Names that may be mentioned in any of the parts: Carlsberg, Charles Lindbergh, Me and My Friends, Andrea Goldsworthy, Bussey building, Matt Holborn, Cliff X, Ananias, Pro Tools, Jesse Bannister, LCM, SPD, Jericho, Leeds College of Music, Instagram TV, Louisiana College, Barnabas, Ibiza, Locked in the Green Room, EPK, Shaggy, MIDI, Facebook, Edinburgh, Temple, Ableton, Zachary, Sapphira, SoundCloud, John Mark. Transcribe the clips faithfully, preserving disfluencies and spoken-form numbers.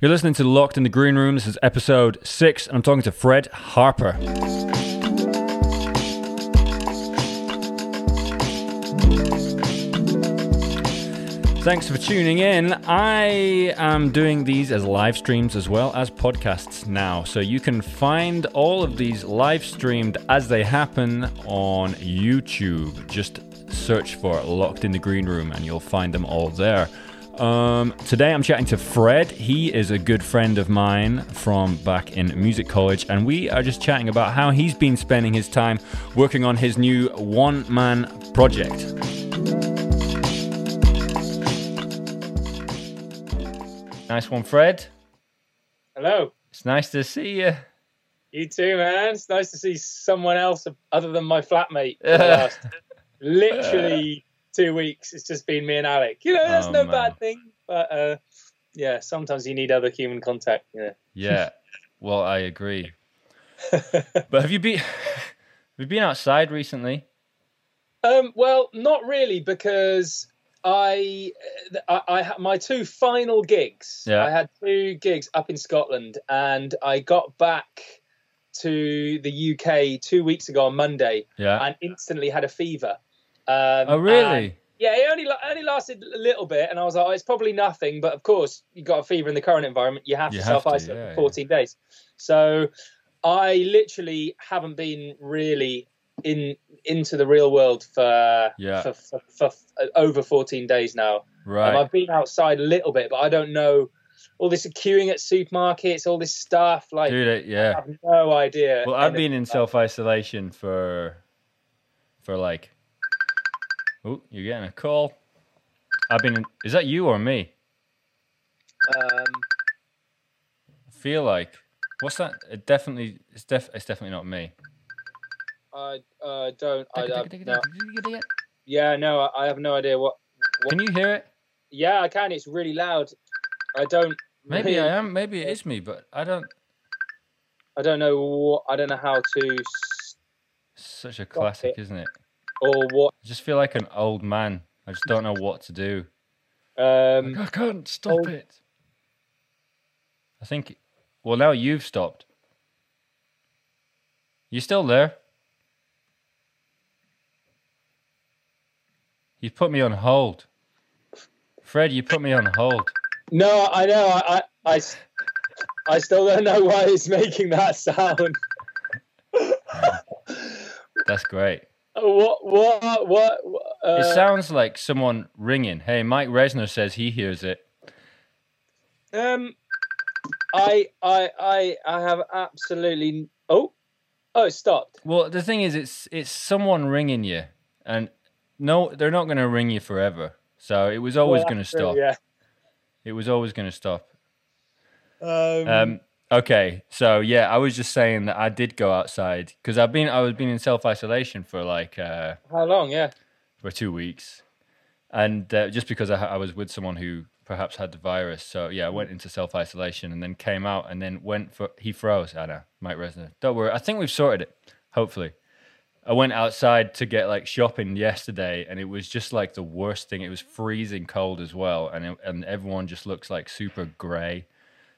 You're listening to Locked in the Green Room. This is episode six, and I'm talking to Fred Harper. Thanks for tuning in. I am doing these as live streams as well as podcasts now. So you can find all of these live streamed as they happen on YouTube. Just search for Locked in the Green Room and you'll find them all there. Um, today I'm chatting to Fred. He is a good friend of mine from back in music college, and we are just chatting about how he's been spending his time working on his new one-man project. Nice one, Fred. Hello. It's nice to see you. You too, man. It's nice to see someone else other than my flatmate for the last literally two weeks. It's just been me and Alec. You know, that's oh, no man. bad thing. But uh, yeah, sometimes you need other human contact. Yeah. Yeah. Well, I agree. But have you been? Have you been outside recently? Um. Well, not really, because. I, I, I, my two final gigs, yeah. I had two gigs up in Scotland, and I got back to the U K two weeks ago on Monday, yeah. and instantly had a fever. Um, oh, really? Yeah, it only only lasted a little bit, and I was like, oh, it's probably nothing, but of course, you got a fever in the current environment, you have to self-isolate yeah, for fourteen yeah. days. So I literally haven't been really... in into the real world for, yeah. for, for, for over fourteen days now. Right. Um, I've been outside a little bit, but I don't know all this queuing at supermarkets, all this stuff. Like, Dude, yeah. I have no idea. Well, I've been in self isolation for for like. Oh, you're getting a call. I've been. In, is that you or me? Um, I feel like what's that? It definitely. It's def. It's definitely not me. I uh, don't. I, uh, no. Yeah, no, I, I have no idea what, what. Can you hear it? Yeah, I can. It's really loud. I don't. Maybe really, I am. Maybe it is me, but I don't. I don't know what. I don't know how to. Such a classic, it. isn't it? Or what? I just feel like an old man. I just don't know what to do. Um, like, I can't stop old... it. I think. Well, now you've stopped. You still there? You put me on hold. Fred, you put me on hold. No, I know. I I, I still don't know why it's making that sound. That's great. What? What? What? Uh... It sounds like someone ringing. Hey, Mike Reznor says he hears it. Um, I, I, I, I have absolutely... Oh, oh, it stopped. Well, the thing is, it's it's someone ringing you, and... No, they're not going to ring you forever. So it was always well, going to stop. True, yeah. It was always going to stop. Um, um, okay, so yeah, I was just saying that I did go outside because I've been I was been in self isolation for like uh, how long? Yeah, for two weeks, and uh, just because I, I was with someone who perhaps had the virus. So yeah, I went into self isolation and then came out and then went for he froze. I know, Mike Reznor. Don't worry, I think we've sorted it. Hopefully. I went outside to get like shopping yesterday, and it was just like the worst thing. It was freezing cold as well, and it, and everyone just looks like super grey,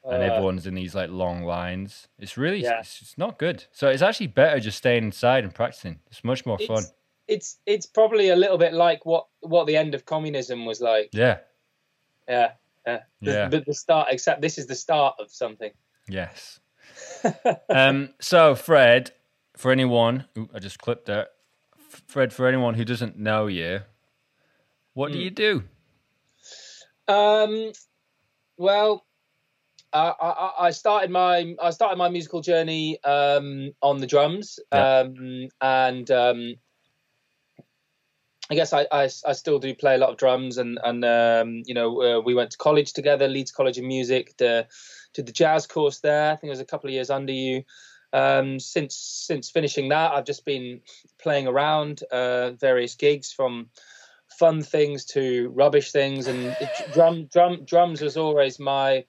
and uh, everyone's in these like long lines. It's really yeah. it's, it's not good. So it's actually better just staying inside and practicing. It's much more it's, fun. It's it's probably a little bit like what, what the end of communism was like. Yeah, yeah, yeah. The, yeah. the, the start, except this is the start of something. Yes. um. So Fred. For anyone, ooh, I just clipped that. Fred, for anyone who doesn't know you, what mm. do you do? Um, well, I, I, I started my I started my musical journey um, on the drums, yeah. um, and um, I guess I, I, I still do play a lot of drums, and and um, you know uh, we went to college together, Leeds College of Music, to, did the jazz course there. I think it was a couple of years under you. Um, since since finishing that, I've just been playing around uh, various gigs, from fun things to rubbish things. And drum drum drums was always my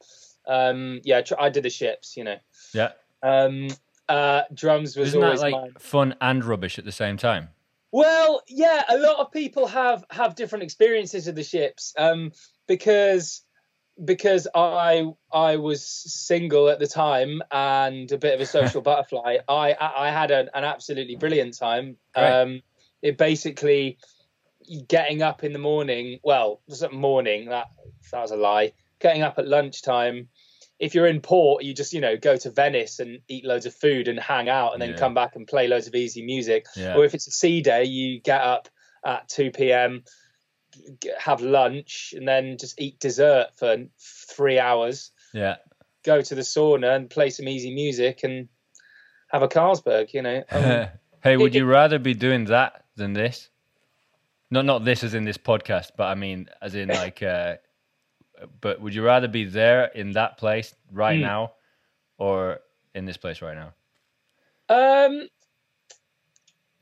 um, yeah. Tr- I did the ships, you know. Yeah. Um, uh, drums was Isn't always that, like, my... fun and rubbish at the same time. Well, yeah, a lot of people have have different experiences of the ships um, because because I I was single at the time and a bit of a social butterfly, I I had an, an absolutely brilliant time. Right. Um, it basically getting up in the morning. Well, it wasn't morning. That that was a lie. Getting up at lunchtime. If you're in port, you just, you know, go to Venice and eat loads of food and hang out, and then yeah. come back and play loads of easy music. Yeah. Or if it's a sea day, you get up at two p.m. have lunch and then just eat dessert for three hours. Yeah. Go to the sauna and play some easy music and have a Carlsberg, you know. Um, hey, would it, you rather be doing that than this? Not, not this as in this podcast, but I mean, as in like, uh, but would you rather be there in that place right mm. now or in this place right now? Um,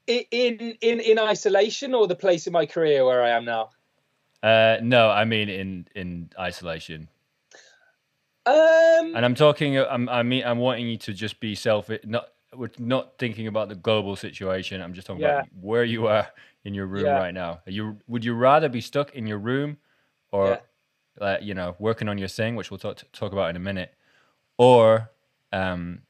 In, in in isolation or the place in my career where I am now? Uh, no, I mean in in isolation. Um, and I'm talking. I'm, I mean, I'm wanting you to just be selfish. Not we're not thinking about the global situation. I'm just talking yeah. about where you are in your room yeah. right now. Are you would you rather be stuck in your room, or yeah. uh, you know, working on your thing, which we'll talk talk about in a minute, or um.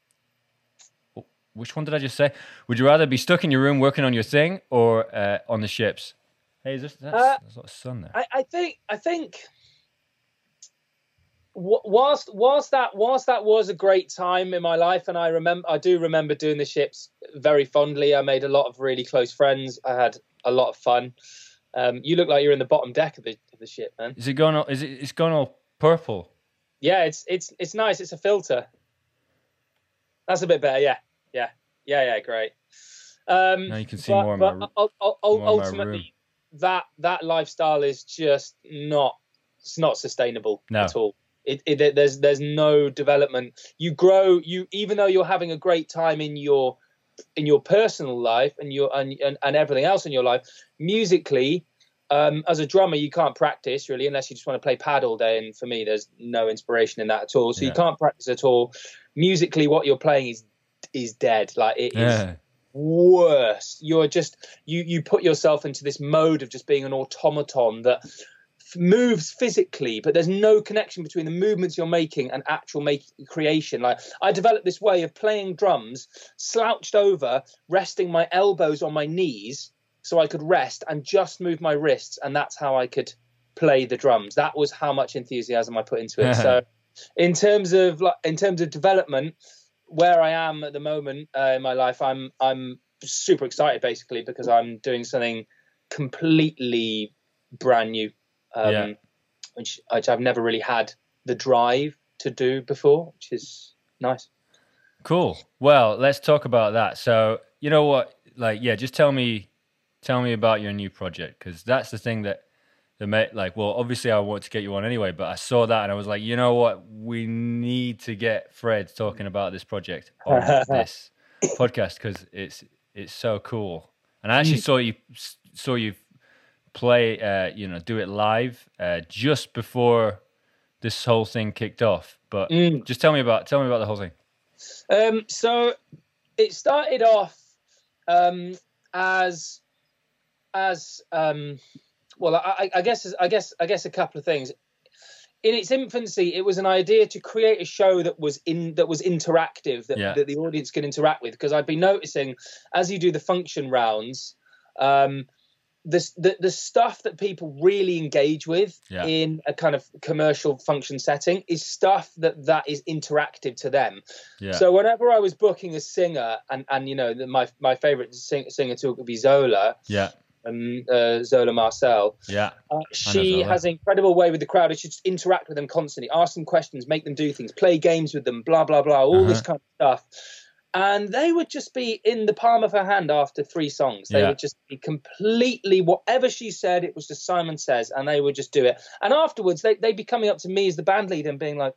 Which one did I just say? Would you rather be stuck in your room working on your thing or uh, on the ships? Hey, is this, that's, uh, there's a lot of sun there. I, I think, I think whilst, whilst, that, whilst that was a great time in my life, and I, remember, I do remember doing the ships very fondly, I made a lot of really close friends. I had a lot of fun. Um, you look like you're in the bottom deck of the, of the ship, man. Is it going all, is it, it's gone all purple? Yeah, it's, it's, it's nice. It's a filter. That's a bit better, yeah. Yeah, yeah, yeah, great. Um, now you can see but, more. But my, I'll, I'll, more ultimately, that that lifestyle is just not it's not sustainable no. at all. It, it, it there's there's no development. You grow. You even though you're having a great time in your in your personal life and your and and, and everything else in your life, musically, um, as a drummer, you can't practice really unless you just want to play pad all day. And for me, there's no inspiration in that at all. So yeah. you can't practice at all. Musically, what you're playing is. is dead. Like it yeah. is worse. You're just, you, you put yourself into this mode of just being an automaton that f- moves physically, but there's no connection between the movements you're making and actual make creation. Like I developed this way of playing drums, slouched over, resting my elbows on my knees so I could rest and just move my wrists. And that's how I could play the drums. That was how much enthusiasm I put into it. So in terms of like, in terms of development, where I am at the moment uh, in my life, I'm I'm super excited basically because I'm doing something completely brand new, um, yeah. which, which I've never really had the drive to do before, which is nice. Cool. Well, let's talk about that. So you know what, like, yeah, just tell me, tell me about your new project because that's the thing that the mate, like, well, obviously I want to get you on anyway, but I saw that and I was like, you know what, we need to get Fred talking about this project on this podcast because it's it's so cool. And I actually saw you saw you play, uh, you know, do it live uh, just before this whole thing kicked off. But mm. just tell me about tell me about the whole thing. Um, so it started off um, as as. Um, Well, I, I guess I guess I guess a couple of things. In its infancy, it was an idea to create a show that was in that was interactive, that, yeah. that the audience could interact with. Because I'd been noticing as you do the function rounds, um, this the the stuff that people really engage with yeah. in a kind of commercial function setting is stuff that that is interactive to them. Yeah. So whenever I was booking a singer, and and you know the, my my favorite sing, singer to be Zola. Yeah. Um, uh, Zola Marcel. Yeah, uh, she has an incredible way with the crowd. She just interact with them constantly, ask them questions, make them do things, play games with them, blah blah blah, all uh-huh. this kind of stuff. And they would just be in the palm of her hand after three songs. They yeah. would just be completely whatever she said. It was just Simon Says, and they would just do it. And afterwards, they they'd be coming up to me as the band leader and being like,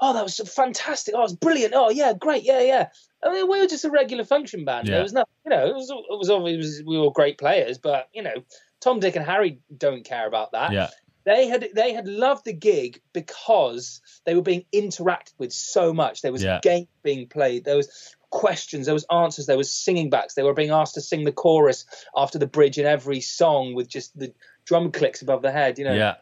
"Oh, that was fantastic! Oh, it was brilliant! Oh, yeah, great! Yeah, yeah." I mean, we were just a regular function band. Yeah. There was nothing, you know. It was, it was obvious we were great players, but you know, Tom, Dick, and Harry don't care about that. Yeah. They had they had loved the gig because they were being interacted with so much. There was yeah. a game being played. There was questions. There was answers. There was singing backs. They were being asked to sing the chorus after the bridge in every song with just the drum clicks above the head. You know. Yeah.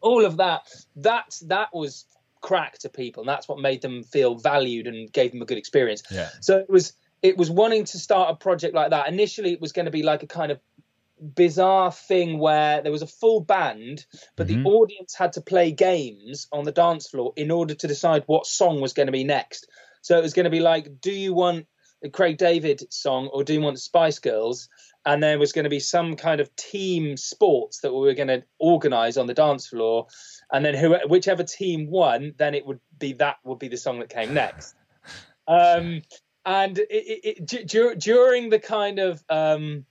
all of that, that, that was crack to people. And that's what made them feel valued and gave them a good experience. Yeah. So it was, it was wanting to start a project like that. Initially, it was going to be like a kind of bizarre thing where there was a full band, but mm-hmm. the audience had to play games on the dance floor in order to decide what song was going to be next. So it was going to be like, do you want the Craig David song or do you want Spice Girls? And there was going to be some kind of team sports that we were going to organize on the dance floor. And then who, whichever team won, then it would be, that would be the song that came next. Um, and it, it, it, d- during the kind of um,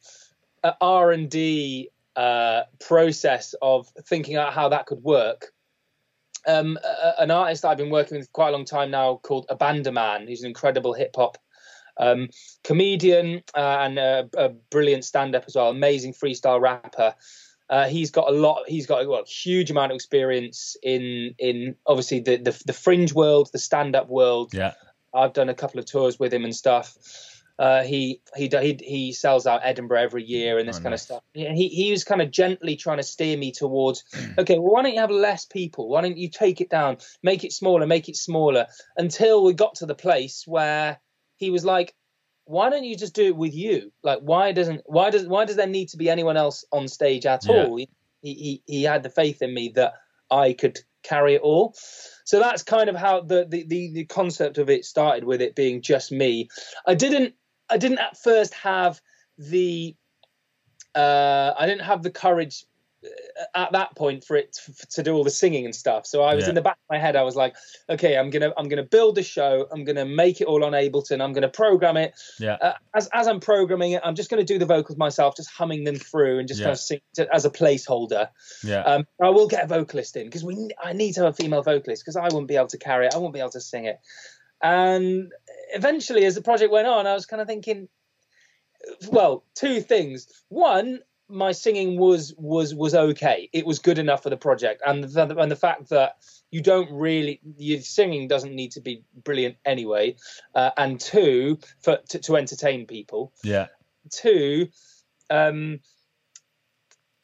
uh, R and D uh, process of thinking out how that could work, um, uh, an artist I've been working with for quite a long time now called Abandaman, who's an incredible hip hop um, comedian uh, and a, a brilliant stand-up as well, amazing freestyle rapper. Uh, he's got a lot. He's got well, a huge amount of experience in in obviously the the, the fringe world, the stand-up world. Yeah, I've done a couple of tours with him and stuff. Uh, he he he he sells out Edinburgh every year and this oh, kind nice. of stuff. And he he was kind of gently trying to steer me towards, okay, well, why don't you have less people? Why don't you take it down, make it smaller, make it smaller, until we got to the place where he was like, why don't you just do it with you? Like, why doesn't, why does, why does there need to be anyone else on stage at yeah. all? He, he, he had the faith in me that I could carry it all. So that's kind of how the, the, the, the concept of it started, with it being just me. I didn't, I didn't at first have the, uh, I didn't have the courage at that point for it to, to do all the singing and stuff. So I was yeah. in the back of my head, I was like, okay, I'm going to, I'm going to build a show. I'm going to make it all on Ableton. I'm going to program it. Yeah. Uh, as, as I'm programming it, I'm just going to do the vocals myself, just humming them through and just yeah. kind of sing to, as a placeholder. Yeah. Um, I will get a vocalist in, because we, I need to have a female vocalist, because I wouldn't be able to carry it. I wouldn't be able to sing it. And eventually, as the project went on, I was kind of thinking, well, two things. One, my singing was was was okay. It was good enough for the project, and the, and the fact that you don't really, your singing doesn't need to be brilliant anyway. Uh, and two, for to, to entertain people. Yeah. Two, um,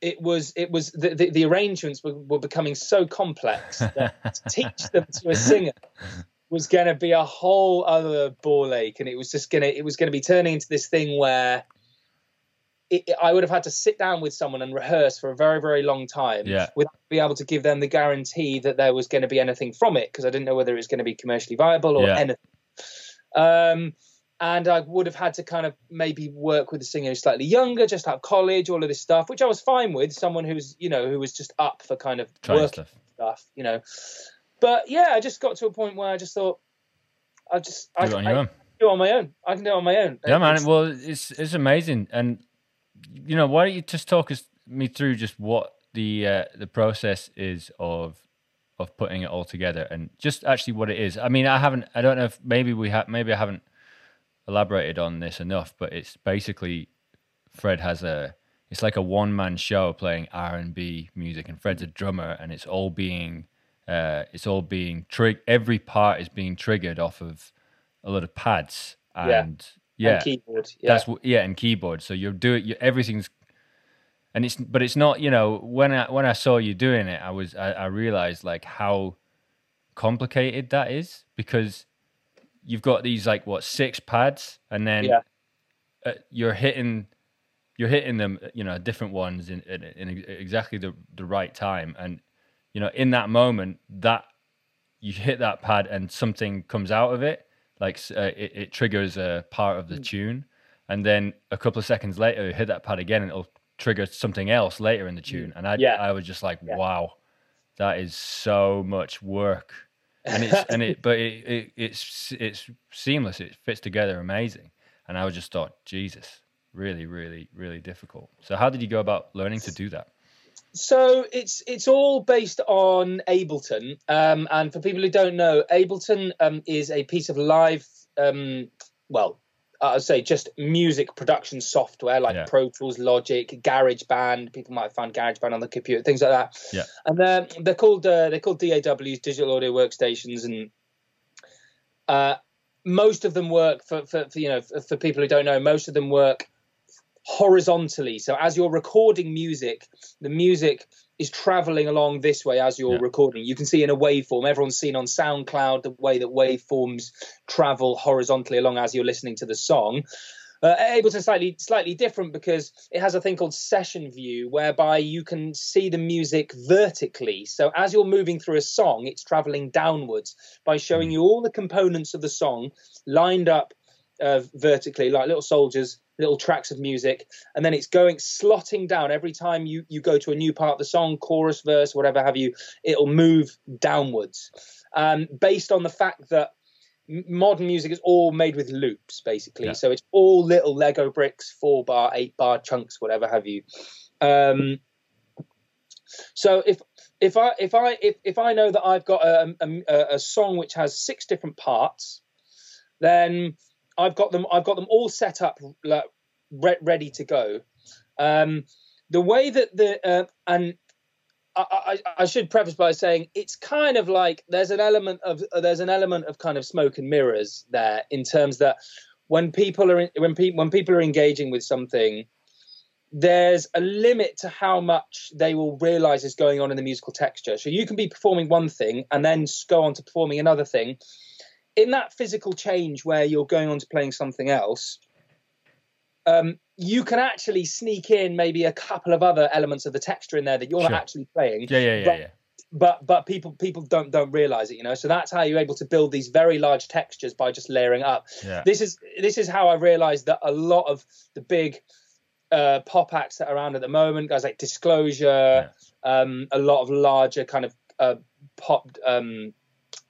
it was it was the the, the arrangements were, were becoming so complex that to teach them to a singer was going to be a whole other ball ache, and it was just gonna it was gonna be turning into this thing where It, I would have had to sit down with someone and rehearse for a very, very long time yeah. without being able to give them the guarantee that there was going to be anything from it, because I didn't know whether it was going to be commercially viable or yeah. anything. Um, and I would have had to kind of maybe work with a singer who's slightly younger, just out of college, all of this stuff, which I was fine with. Someone who was, you know, who was just up for kind of working stuff, you know. But yeah, I just got to a point where I just thought, I just do I, it on I, your own. I can do it on my own. I can do it on my own. Yeah, man. It's, well, it's it's amazing. And you know, why don't you just talk us, me through just what the uh, the process is of of putting it all together, and just actually what it is. I mean, I haven't, I don't know if maybe we have, maybe I haven't elaborated on this enough, but it's basically Fred has a, it's like a one man show playing R and B music, and Fred's a drummer, and it's all being, uh, it's all being trig. Every part is being triggered off of a lot of pads and. Yeah. Yeah, and keyboard. Yeah. That's what, yeah, and keyboard. So you're doing you, everything's, and it's but it's not. You know, when I when I saw you doing it, I was I, I realized like how complicated that is, because you've got these like what six pads, and then yeah. uh, you're hitting you're hitting them, you know, different ones in in, in exactly the, the right time, and you know, in that moment that you hit that pad and something comes out of it. Like uh, it, it triggers a part of the tune, and then a couple of seconds later, you hit that pad again, and it'll trigger something else later in the tune. And I, yeah. I was just like, yeah. wow, that is so much work. And it's and it, but it, it, it's it's seamless. It fits together, amazing. And I was just thought, Jesus, really, really, really difficult. So how did you go about learning to do that? So it's it's all based on Ableton, um, and for people who don't know, Ableton um, is a piece of live, um, well, I'd say just music production software like yeah. Pro Tools, Logic, GarageBand. People might find GarageBand on the computer, things like that. Yeah, and they're they're called uh, they're called D A Ws, digital audio workstations, and uh, most of them work for, for, for you know for, for people who don't know, most of them work horizontally. So as you're recording music, the music is traveling along this way as you're yeah. recording. You can see in a waveform, everyone's seen on SoundCloud, the way that waveforms travel horizontally along as you're listening to the song. Uh, Ableton is slightly, slightly different because it has a thing called session view, whereby you can see the music vertically. So as you're moving through a song, it's traveling downwards by showing you all the components of the song lined up uh, vertically, like little soldiers, little tracks of music, and then it's going slotting down every time you you go to a new part of the song, chorus, verse, whatever have you. It'll move downwards, um, based on the fact that modern music is all made with loops, basically. Yeah. So it's all little Lego bricks, four bar, eight bar chunks, whatever have you. Um, so if if I if I if, if I know that I've got a, a, a song which has six different parts, then I've got them. I've got them all set up, like, re- ready to go. Um, the way that the uh, and I, I, I should preface by saying it's kind of like there's an element of uh, there's an element of kind of smoke and mirrors there, in terms that when people are in, when people when people are engaging with something, there's a limit to how much they will realize is going on in the musical texture. So you can be performing one thing and then go on to performing another thing. In that physical change where you're going on to playing something else, um, you can actually sneak in maybe a couple of other elements of the texture in there that you're sure. not actually playing. Yeah, yeah, yeah, but, yeah. But but people people don't don't realize it, you know. So that's how you're able to build these very large textures, by just layering up. Yeah. This is this is how I realized that a lot of the big uh, pop acts that are around at the moment, guys like Disclosure, yeah. um, a lot of larger kind of uh, pop. Um,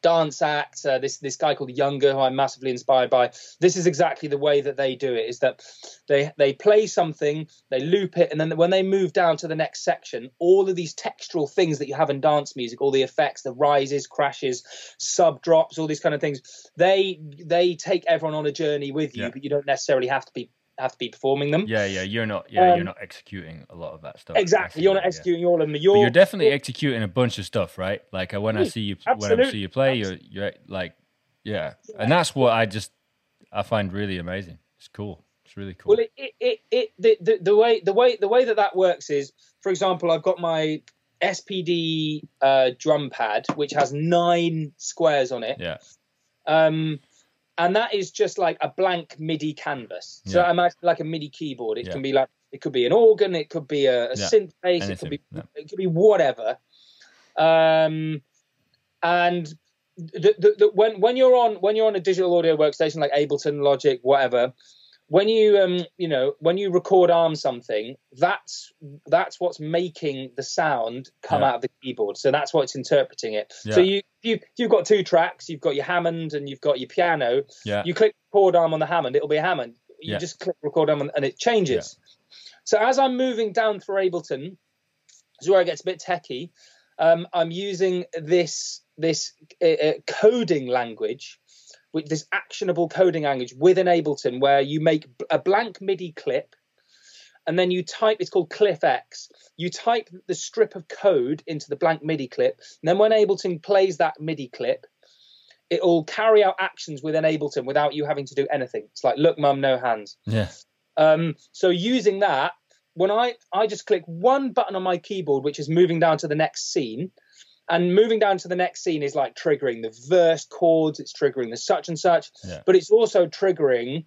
dance act, uh, this this guy called Younger, who I'm massively inspired by. This is exactly the way that they do it, is that they they play something, they loop it, and then when they move down to the next section, all of these textural things that you have in dance music, all the effects, the rises, crashes, sub drops, all these kind of things, they they take everyone on a journey with you, yeah. but you don't necessarily have to be have to be performing them. Yeah, yeah, you're not yeah, um, you're not executing a lot of that stuff. Exactly. You're not executing yeah. all of them. You're, but you're definitely you're, executing a bunch of stuff, right? Like when I see you absolutely. when I see you play, you're you're like yeah. yeah. And that's what I just I find really amazing. It's cool. It's really cool. Well, it it it the, the, the way the way the way that that works is, for example, I've got my S P D uh drum pad, which has nine squares on it. Yeah. Um And that is just like a blank MIDI canvas. So yeah. I imagine like a MIDI keyboard. It yeah. can be like, it could be an organ, it could be a, a yeah. synth bass, Anything. it could be, yeah. it could be whatever. Um, and the, the, the, when when you're on when you're on a digital audio workstation like Ableton, Logic, whatever, when you um you know when you record arm something, that's that's what's making the sound come yeah. out of the keyboard. So that's what's interpreting it. Yeah. So you you you've got two tracks. You've got your Hammond and you've got your piano. Yeah. You click record arm on the Hammond, it'll be a Hammond. You yeah. just click record arm and it changes. Yeah. So as I'm moving down through Ableton, this is where it gets a bit techie. Um, I'm using this this uh, coding language. With this actionable coding language within Ableton, where you make a blank MIDI clip and then you type, it's called Cliff X, you type the strip of code into the blank MIDI clip. And then when Ableton plays that MIDI clip, it'll carry out actions within Ableton without you having to do anything. It's like, look, mum, no hands. Yeah. Um, so using that, when I, I just click one button on my keyboard, which is moving down to the next scene. And moving down to the next scene is like triggering the verse chords, it's triggering the such and such, yeah. but it's also triggering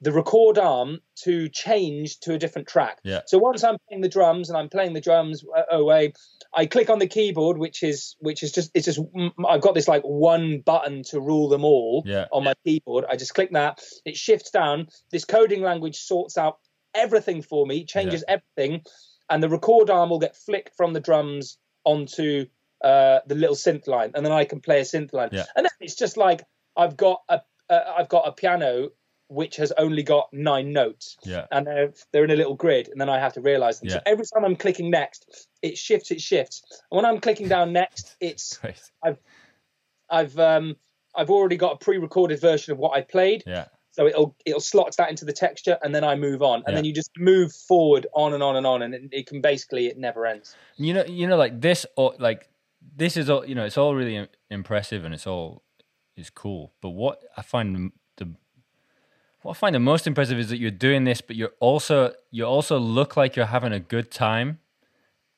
the record arm to change to a different track. Yeah. So once I'm playing the drums and I'm playing the drums away, I click on the keyboard, which is which is just it's just I've got this like one button to rule them all yeah. on my keyboard. I just click that, it shifts down. This coding language sorts out everything for me, changes yeah. everything, and the record arm will get flicked from the drums onto uh the little synth line, and then I can play a synth line yeah. and then it's just like I've got a uh, I've got a piano which has only got nine notes yeah and they're, they're in a little grid, and then I have to realize them. Yeah. So every time I'm clicking next, it shifts it shifts and when I'm clicking down next, it's I've I've um I've already got a pre-recorded version of what I played yeah so it'll it'll slot that into the texture, and then I move on, and yeah. then you just move forward on and on and on, and it, it can basically it never ends. You know, you know, like this, or like this is all, you know, it's all really impressive and it's all is cool. But what I find the what I find the most impressive is that you're doing this, but you're also you also look like you're having a good time,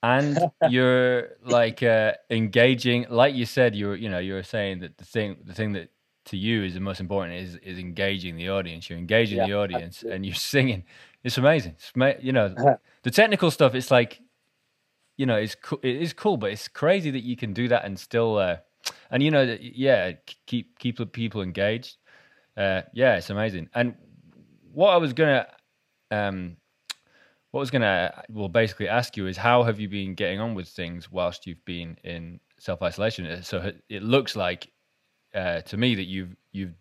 and you're like uh, engaging. Like you said, you were, you know, you were saying that the thing, the thing that to you is the most important is is engaging the audience. You're engaging yeah, the audience, absolutely. And you're singing. It's amazing. It's ma you know, the technical stuff. It's like, you know, it's co it is cool, but it's crazy that you can do that and still, uh, and you know, yeah, keep keep the people engaged. Uh, yeah, it's amazing. And what I was gonna. Um, What I was going to well, basically ask you is how have you been getting on with things whilst you've been in self-isolation? So it looks like uh, to me that you've you've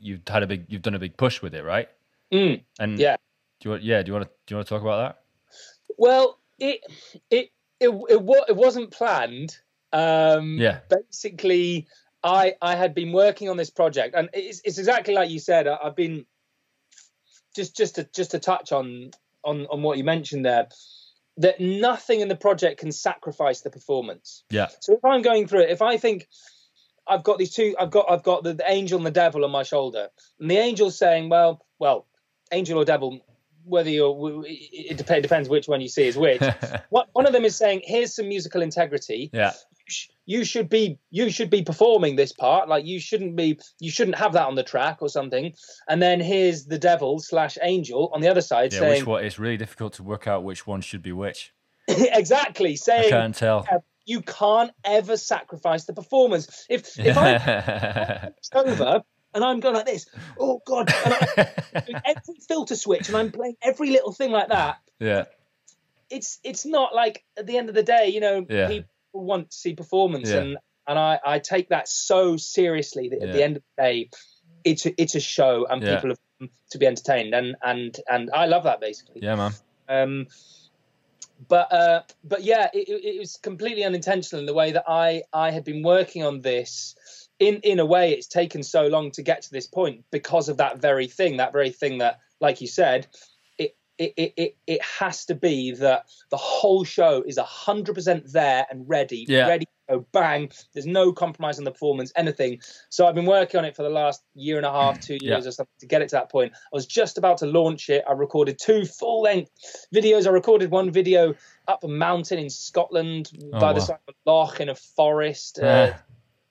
you've had a big you've done a big push with it, right? Mm, and yeah, do you want, yeah do you want to do you want to talk about that? Well, it it it it, it wasn't planned. Um, yeah, basically, I I had been working on this project, and it's it's exactly like you said. I, I've been just just to just to touch on. On, on what you mentioned there, that nothing in the project can sacrifice the performance. Yeah. So if I'm going through it, if I think I've got these two, I've got I've got the, the angel and the devil on my shoulder, and the angel's saying, well, well, angel or devil, whether you're, it, dep it depends which one you see is which. What, one of them is saying, here's some musical integrity. Yeah. You, sh you should be you should be performing this part. Like you shouldn't be you shouldn't have that on the track or something. And then here's the devil slash angel on the other side yeah, saying, which one, it's really difficult to work out which one should be which. Exactly. Saying, I can't tell. Yeah, you can't ever sacrifice the performance. If if I over. And I'm going like this. Oh God! And I'm doing every filter switch, and I'm playing every little thing like that. Yeah. It's it's not like at the end of the day, you know, yeah. people want to see performance, yeah. and and I I take that so seriously that yeah. at the end of the day, it's a, it's a show, and yeah. people have come to be entertained, and and and I love that basically. Yeah, man. Um, but uh, but yeah, it, it was completely unintentional in the way that I I had been working on this. In, in a way, it's taken so long to get to this point because of that very thing, that very thing that, like you said, it it it, it has to be that the whole show is one hundred percent there and ready, yeah. ready to go, bang. There's no compromise on the performance, anything. So I've been working on it for the last year and a half, two years yeah. or something to get it to that point. I was just about to launch it. I recorded two full-length videos. I recorded one video up a mountain in Scotland oh, by wow. the side of a loch in a forest. Uh, uh.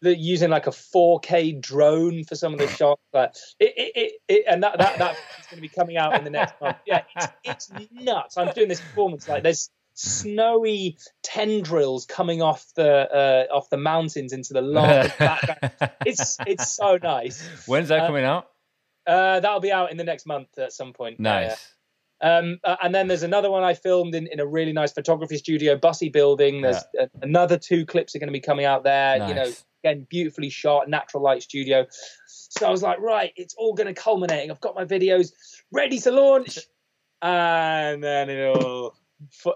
Using like a four K drone for some of the shots, but it, it, it, it and that that that is going to be coming out in the next month. Yeah, it's, it's nuts. I'm doing this performance like there's snowy tendrils coming off the uh, off the mountains into the large background. It's it's so nice. When's that um, coming out? Uh, that'll be out in the next month at some point. Nice. Uh, Um, uh, and then there's another one I filmed in, in a really nice photography studio, Bussey Building. There's yeah. a, another two clips are going to be coming out there. Nice. You know, again, beautifully shot, natural light studio. So I was like, right, it's all going to culminate. I've got my videos ready to launch, and then it all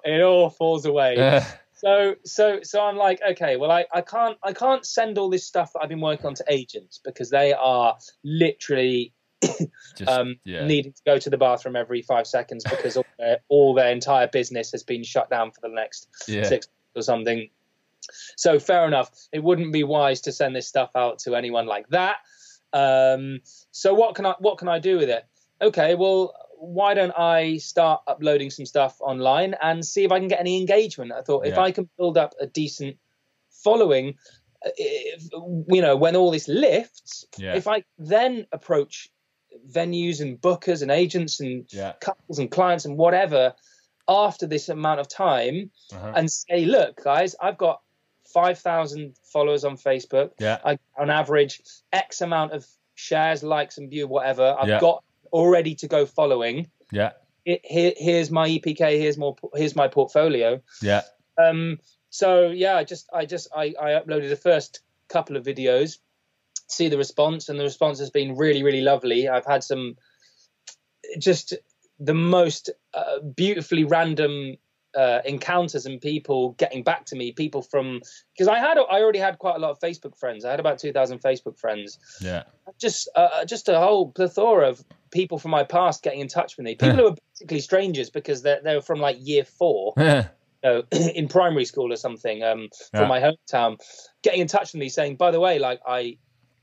it all falls away. Uh. So so so I'm like, okay, well I I can't I can't send all this stuff that I've been working on to agents because they are literally. Just, um, yeah. needing to go to the bathroom every five seconds because all, their, all their entire business has been shut down for the next yeah. six months or something. So fair enough. It wouldn't be wise to send this stuff out to anyone like that. Um, so what can I what can I do with it? Okay, well, why don't I start uploading some stuff online and see if I can get any engagement? I thought yeah. if I can build up a decent following, if, you know, when all this lifts, yeah. if I then approach venues and bookers and agents and yeah. couples and clients and whatever after this amount of time uh-huh. and say, look guys, I've got five thousand followers on Facebook. Yeah. I, on average, X amount of shares, likes and view, whatever. I've yeah. got already to go following. Yeah. It, here, here's my E P K. Here's more, here's my portfolio. Yeah. Um, so yeah, I just, I just, I, I uploaded the first couple of videos, see the response, and the response has been really, really lovely. I've had some just the most uh, beautifully random uh, encounters and people getting back to me, people from, because I had, I already had quite a lot of Facebook friends. I had about two thousand Facebook friends. Yeah. Just, uh, just a whole plethora of people from my past getting in touch with me. People who are basically strangers because they're, they're from like year four. In primary school or something um, from yeah. my hometown, getting in touch with me saying, by the way, like I,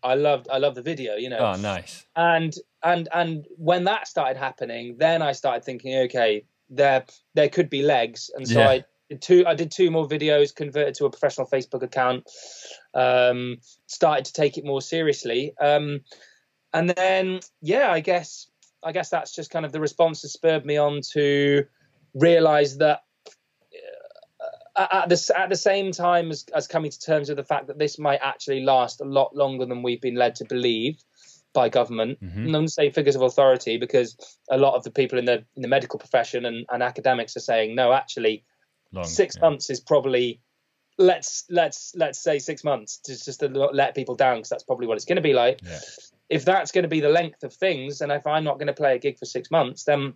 I loved, I loved the video, you know. Oh, nice. And and and when that started happening, then I started thinking, okay, there there could be legs, and so yeah. I two I did two more videos, converted to a professional Facebook account, um, started to take it more seriously. Um, and then, yeah, I guess I guess that's just kind of the response that spurred me on to realize that at the, at the same time as, as coming to terms with the fact that this might actually last a lot longer than we've been led to believe by government. Mm-hmm. And I wouldn't say figures of authority, because a lot of the people in the in the medical profession and, and academics are saying, no, actually, Long, six yeah. months is probably, let's let's let's say six months to just to let people down, because that's probably what it's going to be like. Yeah. If that's going to be the length of things, and if I'm not going to play a gig for six months, then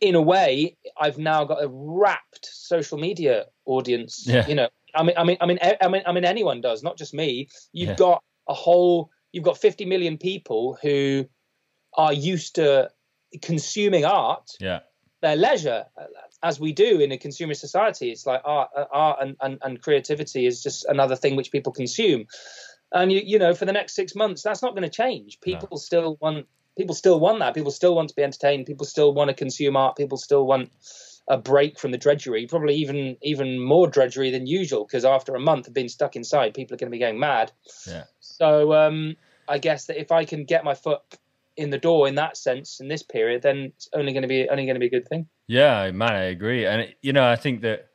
in a way, I've now got a wrapped social media audience. Yeah. You know, I mean, I mean, I mean, I mean, I mean, anyone does, not just me. You've yeah. got a whole, you've got fifty million people who are used to consuming art, yeah. their leisure, as we do in a consumer society. It's like art, art and, and, and creativity is just another thing which people consume. And you, you know, for the next six months, that's not going to change. People no. still want. People still want that. People still want to be entertained. People still want to consume art. People still want a break from the drudgery, probably even even more drudgery than usual, because after a month of being stuck inside, people are going to be going mad. Yeah. So um, I guess that if I can get my foot in the door in that sense in this period, then it's only going to be only going to be a good thing. Yeah, man, I agree. And it, you know, I think that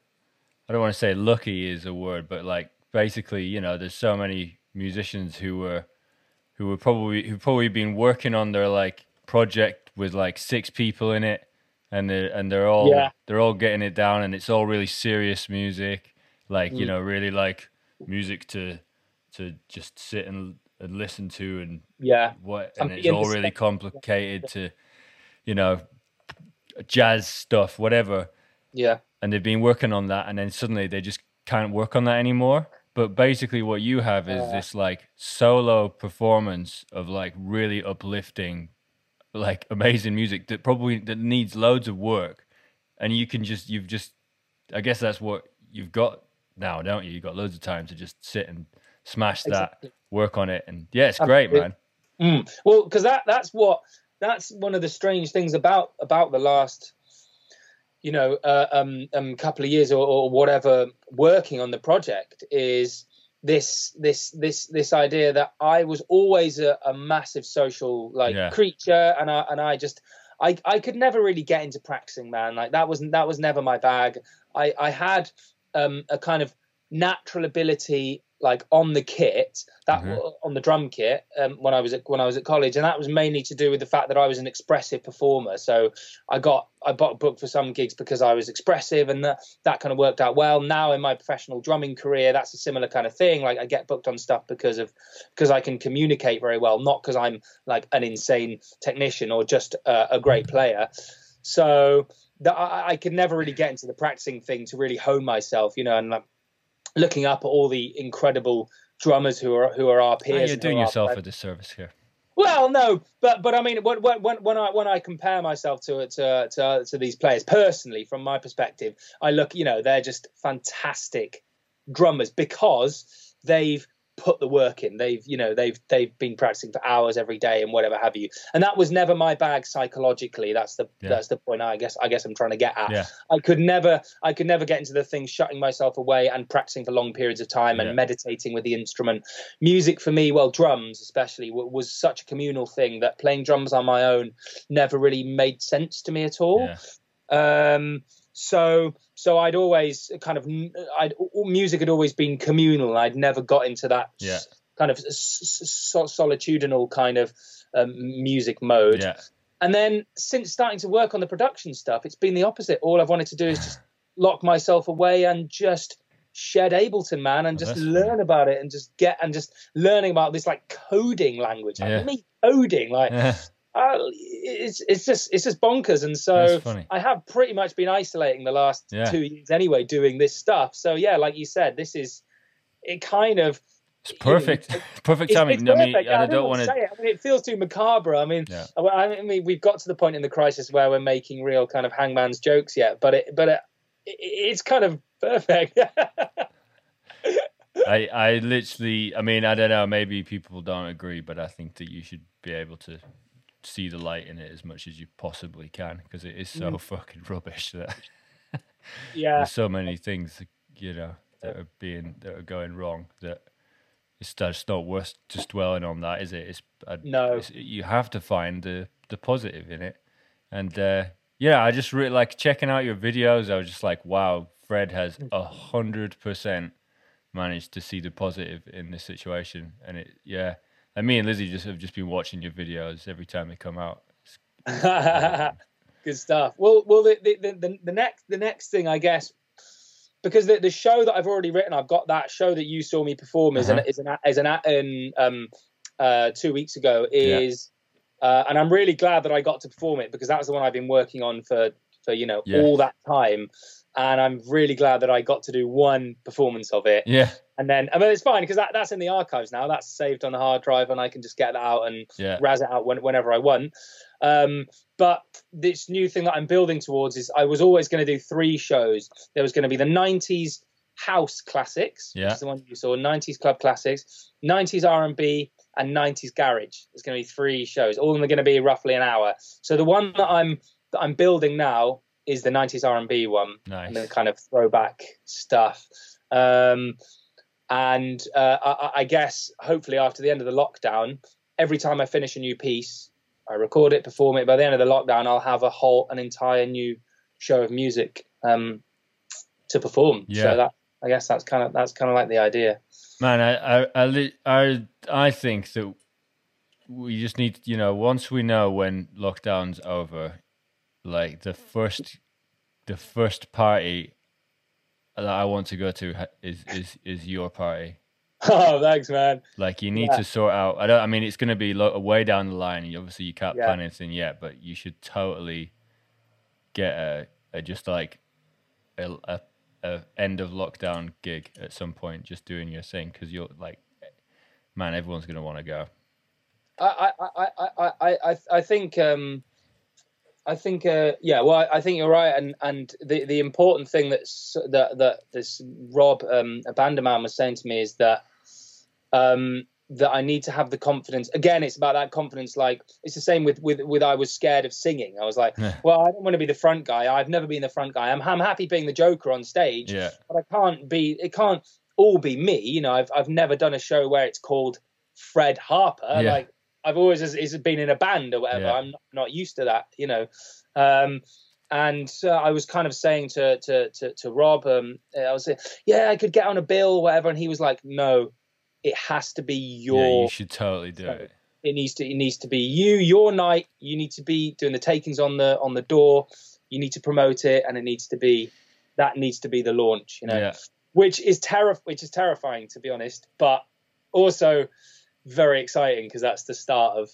I don't want to say lucky is a word, but like basically, you know, there's so many musicians who were. who were probably who probably been working on their like project with like six people in it, and they and they're all yeah. they're all getting it down, and it's all really serious music, like mm. you know, really like music to to just sit and and listen to, and yeah, what and I'm it's all really complicated yeah. to, you know, jazz stuff, whatever. Yeah, and they've been working on that, and then suddenly they just can't work on that anymore. But basically what you have is yeah. this like solo performance of like really uplifting, like amazing music that probably that needs loads of work. And you can just, you've just, I guess that's what you've got now, don't you? You've got loads of time to just sit and smash that, exactly. work on it. And yeah, it's Absolutely. great, man. Mm. Well, because that, that's what, that's one of the strange things about, about the last you know, uh, um, um, couple of years or, or whatever, working on the project is this, this, this, this idea that I was always a, a massive social like yeah. creature, and I and I just, I, I could never really get into practicing, man. Like that wasn't that was never my bag. I I had um, a kind of natural ability like on the kit that mm-hmm. on the drum kit um, when I was at when I was at college, and that was mainly to do with the fact that I was an expressive performer. So I got I got booked for some gigs because I was expressive, and that that kind of worked out well. Now in my professional drumming career, that's a similar kind of thing. Like I get booked on stuff because of because I can communicate very well, not because I'm like an insane technician or just uh, a great player. So that I, I could never really get into the practicing thing to really hone myself, you know, and like. Looking up at all the incredible drummers who are who are our peers. Oh, you're doing yourself a disservice here. Well, no, but but I mean, when when when I when I compare myself to to to, to these players personally, from my perspective, I look, you know, they're just fantastic drummers because they've put the work in. They've you know they've they've been practicing for hours every day and whatever have you. And that was never my bag psychologically. That's the yeah. that's the point I guess I guess I'm trying to get at. Yeah. I could never I could never get into the thing shutting myself away and practicing for long periods of time yeah. and meditating with the instrument. Music for me, well, drums especially, was such a communal thing that playing drums on my own never really made sense to me at all. Yeah. Um, so so I'd always kind of I'd music had always been communal. I'd never got into that yeah. kind of so solitudinal kind of um, music mode. Yeah. And then since starting to work on the production stuff, it's been the opposite. All I've wanted to do is just lock myself away and just shed Ableton, man, and just oh, learn cool. about it and just get and just learning about this like coding language. Yeah. Like me coding like yeah. Uh, it's it's just it's just bonkers, and so I have pretty much been isolating the last yeah. two years anyway, doing this stuff. So yeah, like you said, this is it. Kind of it's perfect, you know, perfect timing. It's, it's I mean, I, I don't, don't want to say it. I mean, it feels too macabre. I mean, yeah. I mean, we've got to the point in the crisis where we're making real kind of hangman's jokes yet, but it but it, it, it's kind of perfect. I I literally, I mean, I don't know. Maybe people don't agree, but I think that you should be able to see the light in it as much as you possibly can, because it is so mm. fucking rubbish that yeah, there's so many things, you know, that are being that are going wrong that it's just not worth just dwelling on that, is it? It's I, no, it's, you have to find the the positive in it, and uh, yeah, I just really like checking out your videos. I was just like, wow, Fred has a hundred percent managed to see the positive in this situation, and it yeah. And me and Lizzie just have just been watching your videos every time they come out. Good stuff. Well, well, the, the the the next the next thing, I guess, because the the show that I've already written, I've got that show that you saw me perform is uh-huh. an is an is an in, um uh two weeks ago is, yeah. uh, and I'm really glad that I got to perform it because that's the one I've been working on for for you know yeah. all that time. And I'm really glad that I got to do one performance of it. Yeah. And then, I mean, it's fine because that, that's in the archives now. That's saved on the hard drive and I can just get that out and yeah. razz it out when, whenever I want. Um, but this new thing that I'm building towards is I was always going to do three shows. There was going to be the nineties house classics, yeah. which is the one you saw, nineties club classics, nineties R and B and nineties garage. There's going to be three shows. All of them are going to be roughly an hour. So the one that I'm that I'm building now is the nineties R and B one. Nice. And the kind of throwback stuff. Um, and uh, I, I guess hopefully after the end of the lockdown, every time I finish a new piece, I record it, perform it. By the end of the lockdown, I'll have a whole, an entire new show of music um, to perform. Yeah. So that, I guess that's kind of, that's kind of like the idea. Man, I, I, I, I think that we just need, you know, once we know when lockdown's over, like the first the first party that I want to go to is is is your party. Oh, thanks, man. Like you need yeah. to sort out, I don't I mean it's going to be lo way down the line and obviously you can't yeah. plan anything yet, but you should totally get a, a just like a, a a end of lockdown gig at some point, just doing your thing, because you're like, man, everyone's going to want to go. I I I I I I think um I think, uh, yeah, well, I think you're right. And, and the, the important thing that's, that that this Rob um, Abandaman was saying to me is that um, that I need to have the confidence. Again, it's about that confidence. Like, it's the same with, with, with I was scared of singing. I was like, yeah. well, I don't want to be the front guy. I've never been the front guy. I'm, I'm happy being the joker on stage, yeah. but I can't be, it can't all be me. You know, I've, I've never done a show where it's called Fred Harper. Yeah. Like, I've always is been in a band or whatever. Yeah. I'm not, not used to that, you know. Um, and uh, I was kind of saying to to to, to Rob, um, I was saying, yeah, I could get on a bill, or whatever. And he was like, no, it has to be your. Yeah, you should totally do it. It needs to. It needs to be you. Your night. You need to be doing the takings on the on the door. You need to promote it, and it needs to be. That needs to be the launch, you know. Yeah. Which is terrif- Which is terrifying, to be honest, but also very exciting because that's the start of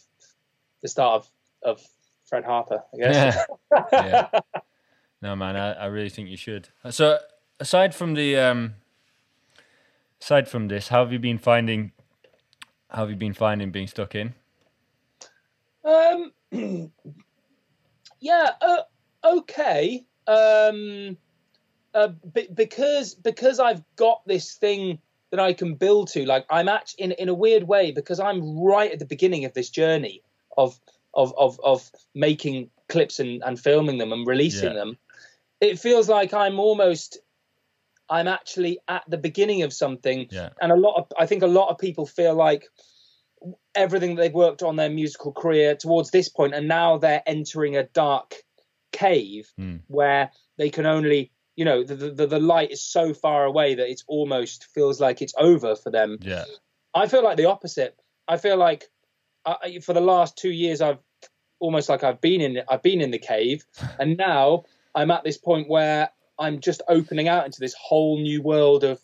the start of, of Fred Harper, I guess. Yeah. yeah. No, man, I, I really think you should. So aside from the um aside from this, how have you been finding how have you been finding being stuck in? Um yeah, uh, okay. Um uh, because because I've got this thing that I can build to, like I'm actually in, in a weird way, because I'm right at the beginning of this journey of, of, of, of making clips and, and filming them and releasing yeah. them. It feels like I'm almost, I'm actually at the beginning of something. Yeah. And a lot of, I think a lot of people feel like everything that they've worked on their musical career towards this point, and now they're entering a dark cave mm. where they can only, you know, the, the the light is so far away that it almost feels like it's over for them. Yeah, I feel like the opposite. I feel like I, for the last two years, I've almost like I've been in I've been in the cave, and now I'm at this point where I'm just opening out into this whole new world of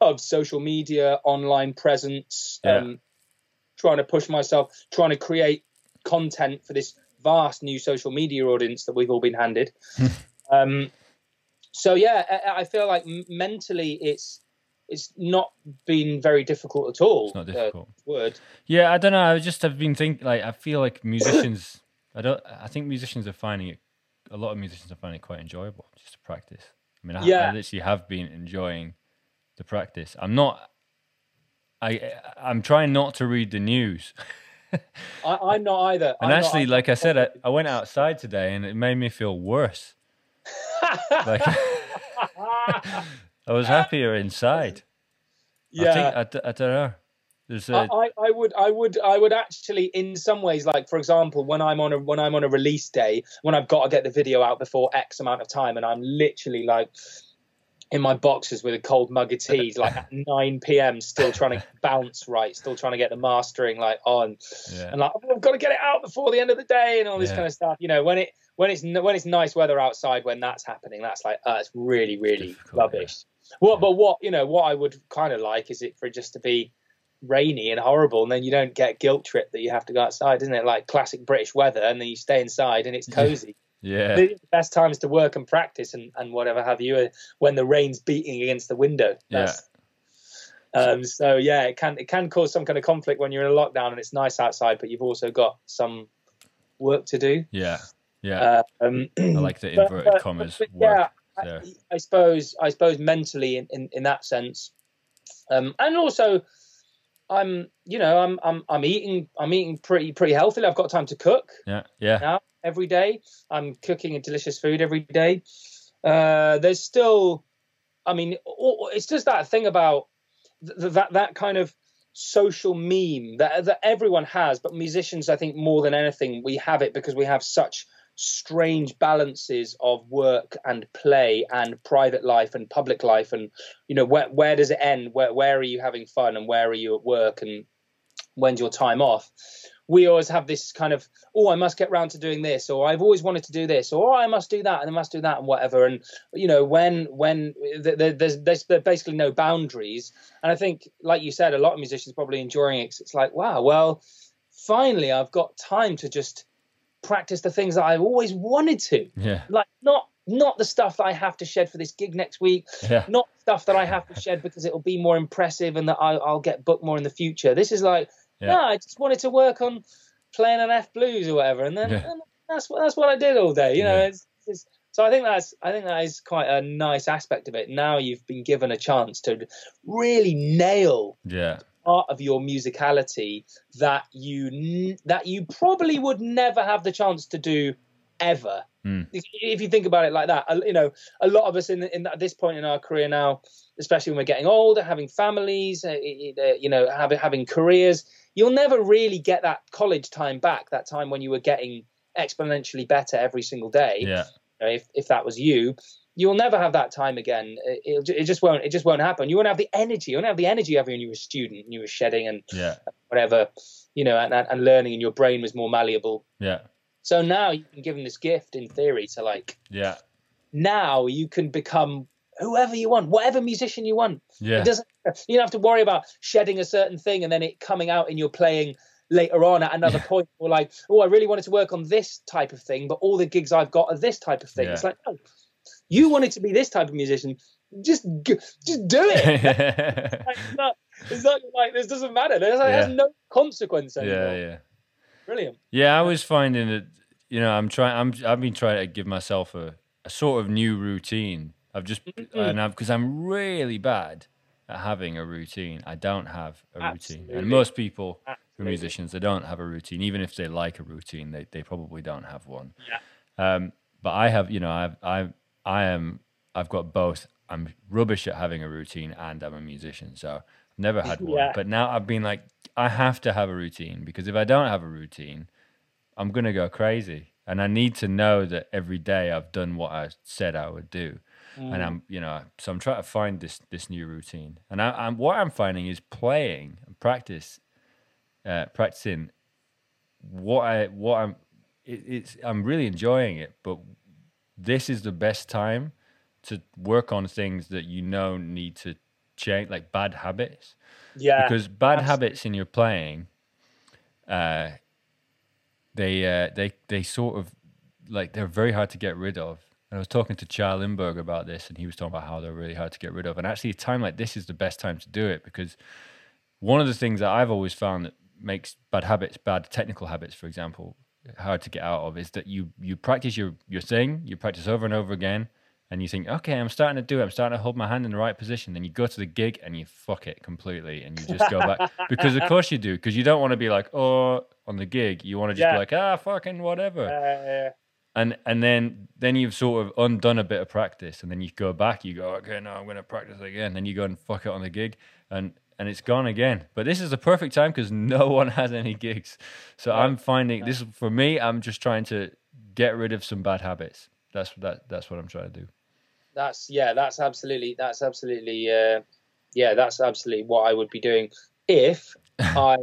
of social media, online presence, yeah. um, trying to push myself, trying to create content for this vast new social media audience that we've all been handed. um, So yeah, I feel like mentally it's it's not been very difficult at all. It's not difficult. Uh, word. Yeah, I don't know. I just have been thinking. Like, I feel like musicians. I don't. I think musicians are finding it. A lot of musicians are finding it quite enjoyable just to practice. I mean, I, yeah. I literally have been enjoying the practice. I'm not. I I'm trying not to read the news. I, I'm not either. And I'm actually, not, like I said, I, I went outside today, and it made me feel worse. Like, I was happier inside. Yeah, I, think, I, I don't know. There's a... I, I would, I would, I would actually, in some ways, like for example, when I'm on a when I'm on a release day, when I've got to get the video out before X amount of time, and I'm literally like in my boxers with a cold mug of tea, like at nine p m, still trying to bounce right, still trying to get the mastering like on, yeah. and like I've got to get it out before the end of the day and all this yeah. kind of stuff. You know, when it when it's when it's nice weather outside, when that's happening, that's like uh, it's really really difficult, rubbish. Yeah. Well, but what you know, what I would kind of like is it for it just to be rainy and horrible, and then you don't get guilt trip that you have to go outside, isn't it? Like classic British weather, and then you stay inside and it's cozy. Yeah, the best times to work and practice and and whatever have you when the rain's beating against the window. That's, yeah. Um. So yeah, it can it can cause some kind of conflict when you're in a lockdown and it's nice outside, but you've also got some work to do. Yeah. Yeah. Uh, um, I like the inverted but, commas. But, but, work. Yeah. I, I suppose I suppose mentally in, in, in that sense, um, and also I'm you know I'm I'm I'm eating I'm eating pretty pretty healthily. I've got time to cook. Yeah, yeah. Now every day I'm cooking a delicious food every day. Uh, there's still, I mean, it's just that thing about th that that kind of social meme that that everyone has, but musicians I think more than anything we have it because we have such strange balances of work and play and private life and public life, and you know where where does it end, where where are you having fun and where are you at work and when's your time off. We always have this kind of, oh, I must get round to doing this, or I've always wanted to do this, or oh, I must do that and I must do that and whatever, and you know when when th th there's, there's there's basically no boundaries. And I think like you said, a lot of musicians probably enjoying it, 'cause it's like, wow, well finally I've got time to just practice the things that I've always wanted to, yeah. like not not the stuff that I have to shed for this gig next week, yeah. not stuff that I have to shed because it'll be more impressive and that I, I'll get booked more in the future. This is like, yeah. no, I just wanted to work on playing an F blues or whatever, and then yeah. and that's what that's what I did all day, you know. Yeah. It's, it's, so I think that's I think that is quite a nice aspect of it. Now you've been given a chance to really nail yeah. part of your musicality that you that you probably would never have the chance to do ever. Mm. If you think about it like that, you know, a lot of us in, in at this point in our career now, especially when we're getting older, having families, you know, having having careers, you'll never really get that college time back. That time when you were getting exponentially better every single day. Yeah. You know, if if that was you. You'll never have that time again. It, it just won't. It just won't happen. You won't have the energy. You won't have the energy ever when you were a student and you were shedding and yeah. whatever, you know, and, and learning, and your brain was more malleable. Yeah. So now you've been given this gift in theory to like. Yeah. Now you can become whoever you want, whatever musician you want. Yeah. It doesn't. You don't have to worry about shedding a certain thing and then it coming out in your playing later on at another yeah. point, or like, oh, I really wanted to work on this type of thing, but all the gigs I've got are this type of thing. Yeah. It's like, oh. You wanted to be this type of musician, just just do it. It's, not, it's not like this doesn't matter. There's like, yeah. no consequence anymore. Yeah, yeah, brilliant. Yeah, I was finding that, you know, I'm trying. I'm I've been trying to give myself a, a sort of new routine. I've just mm-hmm. and I've because I'm really bad at having a routine. I don't have a Absolutely. routine, and most people who are musicians, they don't have a routine. Even if they like a routine, they they probably don't have one. Yeah. Um, but I have, you know, I've I've. I am, I've got both. I'm rubbish at having a routine and I'm a musician. So I've never had one, yeah. but now I've been like, I have to have a routine, because if I don't have a routine, I'm going to go crazy. And I need to know that every day I've done what I said I would do. Mm. And I'm, you know, so I'm trying to find this, this new routine. And I, I'm, what I'm finding is playing and practice, uh, practicing what I, what I'm, it, it's, I'm really enjoying it, but this is the best time to work on things that you know need to change, like bad habits. Yeah. Because bad absolutely. habits in your playing, uh, they uh, they they sort of like they're very hard to get rid of. And I was talking to Charles Lindbergh about this, and he was talking about how they're really hard to get rid of. And actually, a time like this is the best time to do it, because one of the things that I've always found that makes bad habits, bad technical habits, for example, hard to get out of is that you you practice your your thing, you practice over and over again, and you think, okay, I'm starting to do it, I'm starting to hold my hand in the right position, then you go to the gig and you fuck it completely and you just go back, because of course you do, because you don't want to be like, oh, on the gig you want to just yeah. be like, ah, fucking whatever. uh, yeah. And and then then you've sort of undone a bit of practice, and then you go back, you go, okay, now I'm going to practice again. Then you go and fuck it on the gig, and and it's gone again. But this is the perfect time because no one has any gigs. So right. I'm finding this for me. I'm just trying to get rid of some bad habits. That's that. That's what I'm trying to do. That's yeah. That's absolutely. That's absolutely. Uh, yeah. That's absolutely what I would be doing if I.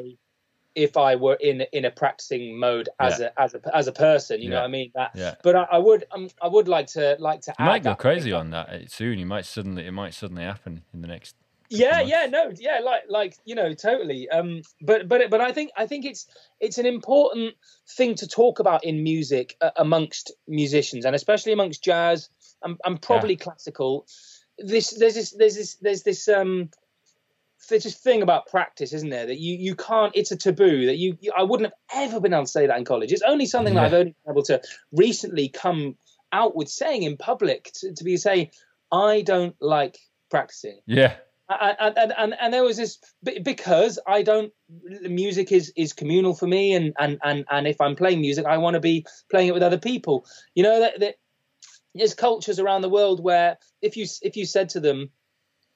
if I were in, in a practicing mode as yeah. a, as a, as a person, you yeah. know what I mean? That, yeah. But I, I would, um, I would like to, like to you add might go crazy on that soon. You might suddenly, it might suddenly happen in the next. Yeah. Yeah. No. Yeah. Like, like, you know, totally. Um, but, but, but I think, I think it's, it's an important thing to talk about in music uh, amongst musicians, and especially amongst jazz and, and probably yeah. classical. This, there's this, there's this, there's this, um, there's this thing about practice, isn't there, that you you can't, it's a taboo that you, you I wouldn't have ever been able to say that in college. It's only something yeah. that I've only been able to recently come out with saying in public, to, to be say I don't like practicing. Yeah. And and, and and there was this, because I don't, music is is communal for me, and and and, and if I'm playing music, I want to be playing it with other people. You know, that, that there's cultures around the world where if you if you said to them,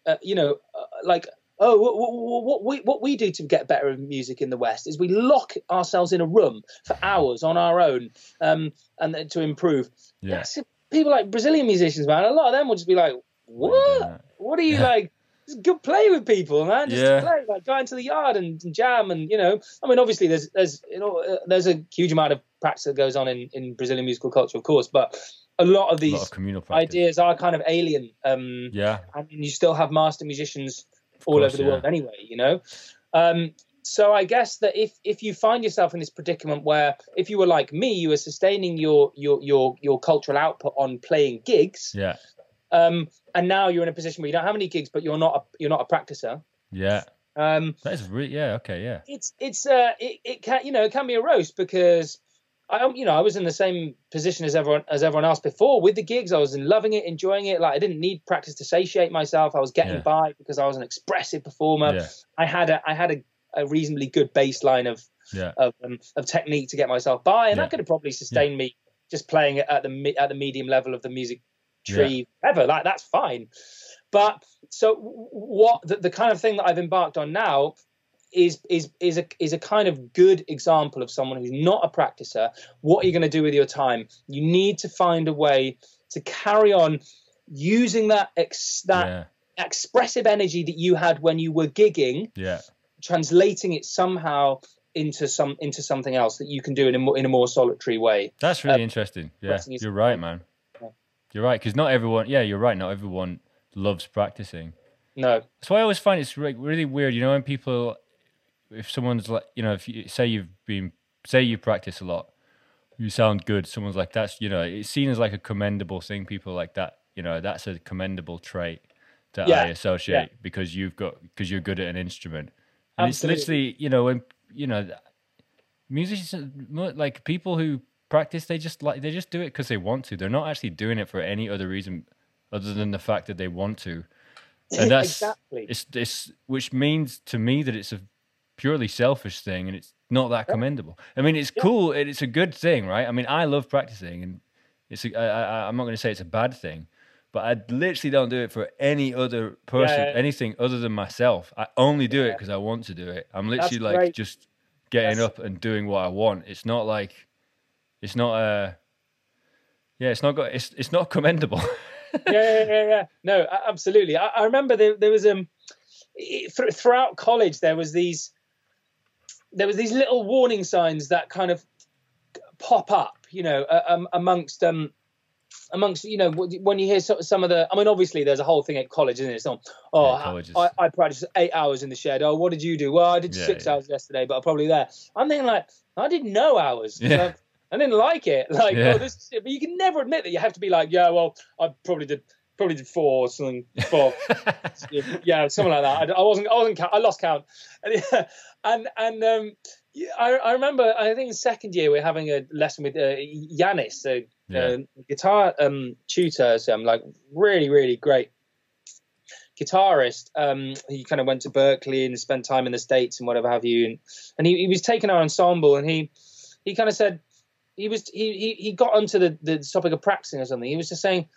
uh, you know, uh, like, oh, what, what we what we do to get better at music in the West is we lock ourselves in a room for hours on our own, um, and to improve. Yeah. That's people like Brazilian musicians, man. A lot of them will just be like, "What? What are you yeah. like? Just go play with people, man. Just yeah. play, like go into the yard and, and jam." And you know, I mean, obviously, there's there's you know, uh, there's a huge amount of practice that goes on in, in Brazilian musical culture, of course, but. A lot of these lot of communal ideas are kind of alien. Um, yeah. And you still have master musicians of all course, over the yeah. world anyway, you know? Um, so I guess that if, if you find yourself in this predicament where if you were like me, you were sustaining your, your, your, your cultural output on playing gigs. Yeah. Um, and now you're in a position where you don't have any gigs, but you're not, a, you're not a practicer. Yeah. Um, that is really, yeah. Okay. Yeah. It's, it's, uh, it, it can, you know, it can be a roast because, I, you know, I was in the same position as everyone as everyone else before with the gigs. I was loving it, enjoying it. Like I didn't need practice to satiate myself. I was getting yeah. by because I was an expressive performer. Yeah. I had a I had a, a reasonably good baseline of yeah. of, um, of technique to get myself by, and yeah. that could have probably sustained yeah. me just playing at the at the medium level of the music tree yeah. ever. Like that's fine. But so what the, the kind of thing that I've embarked on now. Is is is a is a kind of good example of someone who's not a practicer. What are you going to do with your time? You need to find a way to carry on using that ex, that yeah. expressive energy that you had when you were gigging, yeah. translating it somehow into some into something else that you can do in a more, in a more solitary way. That's really um, interesting. Yeah, you're right, man. Yeah. You're right because not everyone. Yeah, you're right. Not everyone loves practicing. No, that's why I always find it's really weird. You know, when people. If someone's like, you know, if you say you've been, say you practice a lot, you sound good. Someone's like, that's, you know, it's seen as like a commendable thing. People like that, you know, that's a commendable trait that yeah. I associate yeah. because you've got, because you're good at an instrument. And Absolutely. It's literally, you know, when, you know, musicians, like people who practice, they just like, they just do it because they want to. They're not actually doing it for any other reason other than the fact that they want to. And that's, exactly. it's, it's, which means to me that it's a, purely selfish thing, and it's not that commendable. I mean, it's cool, and it's a good thing, right? I mean, I love practicing, and it's a, I, I, I'm not going to say it's a bad thing, but I literally don't do it for any other person, yeah. anything other than myself. I only do yeah. it because I want to do it. I'm literally That's like great. Just getting That's... up and doing what I want. It's not like, it's not a, yeah, it's not got, it's it's not commendable. yeah, yeah, yeah, yeah. No, absolutely. I, I remember there, there was um throughout college there was these. There was these little warning signs that kind of pop up, you know, uh, um, amongst, um, amongst, you know, when you hear so, some of the, I mean, obviously there's a whole thing at college, isn't it? It's not, oh, yeah, I, I, I practiced eight hours in the shed. Oh, what did you do? Well, I did yeah, six yeah. hours yesterday, but I'm probably there. I'm thinking like, I did no hours. Yeah. I, I didn't like it. Like, yeah. oh, this is, but you can never admit that. You have to be like, yeah, well, I probably did. Probably did four or something, four, yeah, something like that. I, I wasn't, I wasn't, I lost count. And yeah, and, and um, I, I remember, I think in second year we were having a lesson with uh, Yanis, a yeah. uh, guitar um, tutor, so I'm like really, really great guitarist. Um, he kind of went to Berkeley and spent time in the States and whatever have you. And, and he, he was taking our ensemble, and he, he kind of said, he was he he, he got onto the, the topic of practicing or something. He was just saying,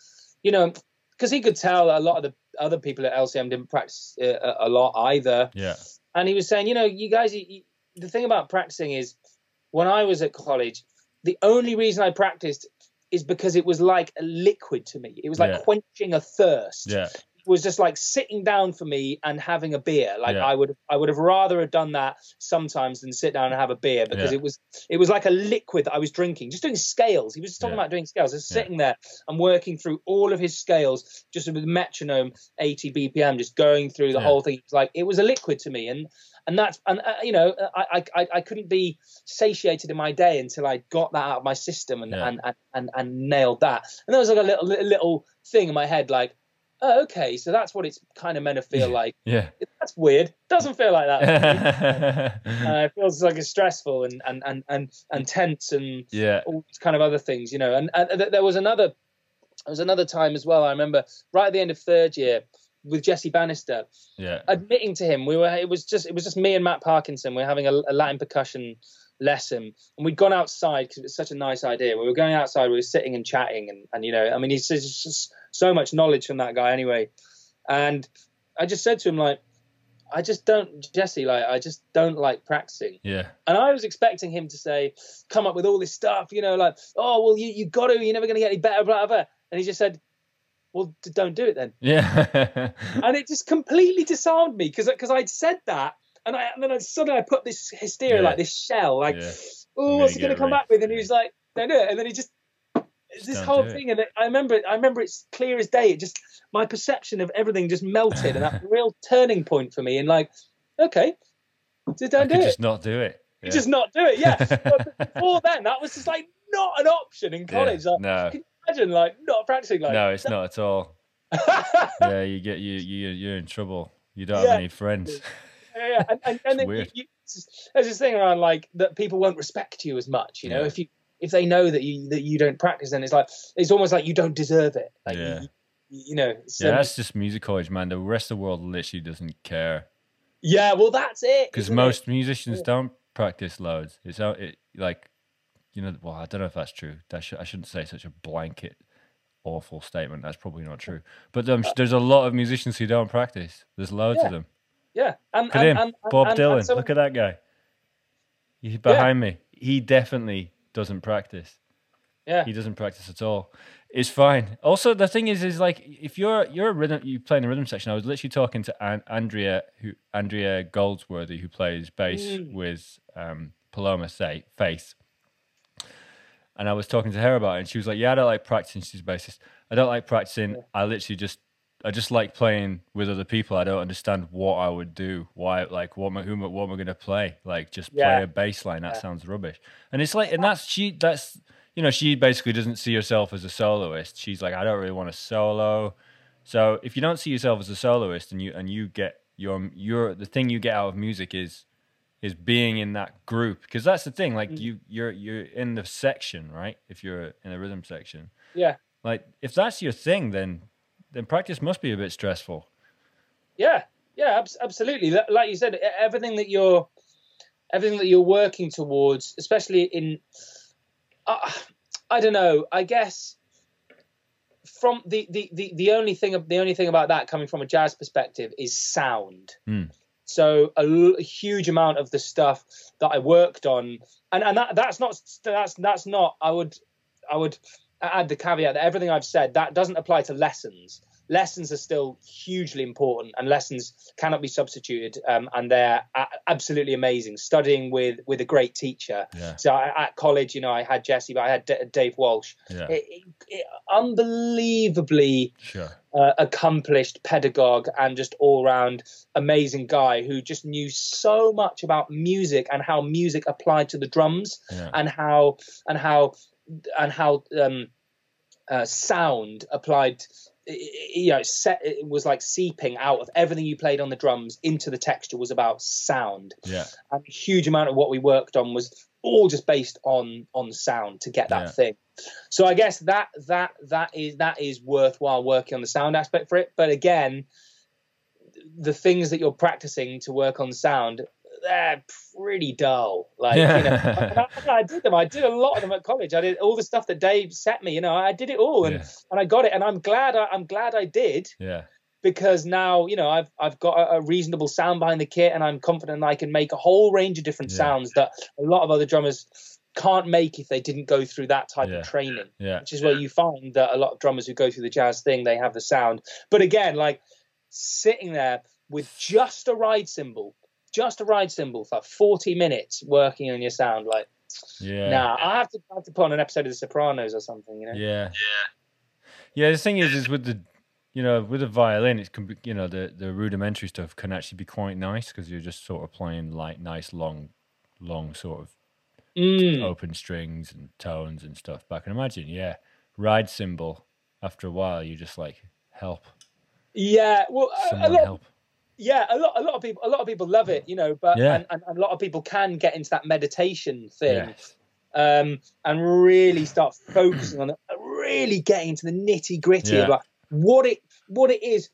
you know, because he could tell that a lot of the other people at L C M didn't practice a, a lot either. Yeah. And he was saying, you know, you guys, you, the thing about practicing is, when I was at college, the only reason I practiced is because it was like a liquid to me. It was like yeah. quenching a thirst. Yeah. Was just like sitting down for me and having a beer. Like yeah. I would, I would have rather have done that sometimes than sit down and have a beer, because yeah. it was, it was like a liquid that I was drinking, just doing scales. He was just talking yeah. about doing scales. I was sitting yeah. there and working through all of his scales, just with the metronome, eighty B P M, just going through the yeah. whole thing. It was like, it was a liquid to me. And, and that's, and uh, you know, I, I, I couldn't be satiated in my day until I got that out of my system and, yeah. and, and, and, and nailed that. And that was like a little, little thing in my head, like, oh, okay, so that's what it's kind of meant to feel like. Yeah, that's weird. Doesn't feel like that. uh, it feels like it's stressful and and and and, and tense and yeah. all these kind of other things, you know. And, and there was another, there was another time as well. I remember right at the end of third year with Jesse Bannister. Yeah, admitting to him, we were. It was just it was just me and Matt Parkinson. We were having a, a Latin percussion lesson, and we'd gone outside because it was such a nice idea. We were going outside. We were sitting and chatting, and and you know, I mean, he's just so much knowledge from that guy anyway. And I just said to him, like, I just don't, Jesse, like, I just don't like practicing. Yeah. And I was expecting him to say, come up with all this stuff, you know, like, oh, well, you, you got to, you're never going to get any better, blah, blah, blah. And he just said, well, d- don't do it then. Yeah. And it just completely disarmed me, because because I'd said that. And, I, and then I, suddenly I put this hysteria, yeah. like this shell, like, yeah. oh, what's he going to come back with? And he was like, don't do it. And then he just, just this whole thing. And I remember it, I remember it's clear as day. It just, my perception of everything just melted. And that real turning point for me. And like, okay, just don't I do it. Just not do it. Yeah. You just not do it. Yeah. But before then, that was just like not an option in college. Yeah. Like, no. Can you imagine like not practicing like No, it's that? Not at all. Yeah, you get, you, you, you're in trouble. You don't yeah. have any friends. Yeah, yeah. And, and, and then you, you, there's this thing around like that people won't respect you as much, you know, yeah. if you if they know that you that you don't practice, then it's like it's almost like you don't deserve it, like yeah. you, you know. So yeah, that's just music college, man. The rest of the world literally doesn't care. Yeah, well, that's it. Because most it? musicians yeah. don't practice loads. It's out, it like, you know. Well, I don't know if that's true. That should, I shouldn't say such a blanket awful statement. That's probably not true. But um, there's a lot of musicians who don't practice. There's loads yeah. of them. Yeah, and, and, him. and, and Bob and, Dylan. And someone... Look at that guy. He's behind yeah. me. He definitely doesn't practice. Yeah, he doesn't practice at all. It's fine. Also, the thing is, is like if you're you're a rhythm, you play in the rhythm section. I was literally talking to An- Andrea, who Andrea Goldsworthy, who plays bass mm. with um, Paloma say, Faith, and I was talking to her about it, and she was like, "Yeah, I don't like practicing." She's a bassist. I don't like practicing. Yeah. I literally just. I just like playing with other people. I don't understand what I would do. Why, like, what am I, who, what am I going to play? Like, just play yeah. a bass line. That yeah. sounds rubbish. And it's like, and that's, she, that's, you know, she basically doesn't see herself as a soloist. She's like, I don't really want to solo. So if you don't see yourself as a soloist and you, and you get your, your, the thing you get out of music is, is being in that group. Because that's the thing, like, mm-hmm. you, you're, you're in the section, right? If you're in a rhythm section. Yeah. Like, if that's your thing, then, then practice must be a bit stressful. Yeah, yeah, ab- absolutely. Like you said, everything that you're, everything that you're working towards, especially in, uh, I don't know. I guess from the, the, the, the only thing the only thing about that coming from a jazz perspective is sound. Mm. So a, l- a huge amount of the stuff that I worked on, and and that that's not that's that's not. I would I would. add the caveat that everything I've said, that doesn't apply to lessons. Lessons are still hugely important, and lessons cannot be substituted. Um, and they're a- absolutely amazing. Studying with, with a great teacher. Yeah. So I, at college, you know, I had Jesse, but I had D- Dave Walsh. Yeah. It, it, it, unbelievably sure. uh, accomplished pedagogue and just all round amazing guy who just knew so much about music and how music applied to the drums yeah. and how, and how, and how um, uh, sound applied, you know, set, it was like seeping out of everything you played on the drums into the texture was about sound. Yeah. And a huge amount of what we worked on was all just based on, on sound to get that yeah. thing. So I guess that, that, that is, that is worthwhile working on the sound aspect for it. But again, the things that you're practicing to work on sound, they're pretty dull. Like, you know, I, I did them. I did a lot of them at college. I did all the stuff that Dave sat me. You know, I did it all, and yeah. and I got it. And I'm glad. I, I'm glad I did. Yeah. Because now, you know, I've I've got a, a reasonable sound behind the kit, and I'm confident I can make a whole range of different yeah. sounds that a lot of other drummers can't make if they didn't go through that type yeah. of training. Yeah. Which is where you find that a lot of drummers who go through the jazz thing, they have the sound. But again, like sitting there with just a ride cymbal, just a ride cymbal for forty minutes working on your sound, like, yeah. nah, I have to, I have to put on an episode of The Sopranos or something, you know? Yeah. Yeah. Yeah, the thing is, is with the, you know, with the violin, it's, you know, the, the rudimentary stuff can actually be quite nice because you're just sort of playing like nice, long, long sort of mm. open strings and tones and stuff. But I can imagine, yeah, ride cymbal, after a while, you're just like, help. Yeah. Well, someone a lot, help. Yeah, a lot, a lot of people, a lot of people love it, you know. But yeah. and, and, and a lot of people can get into that meditation thing, yeah. um, and really start focusing on it, really getting into the nitty gritty yeah. of like what it, what it is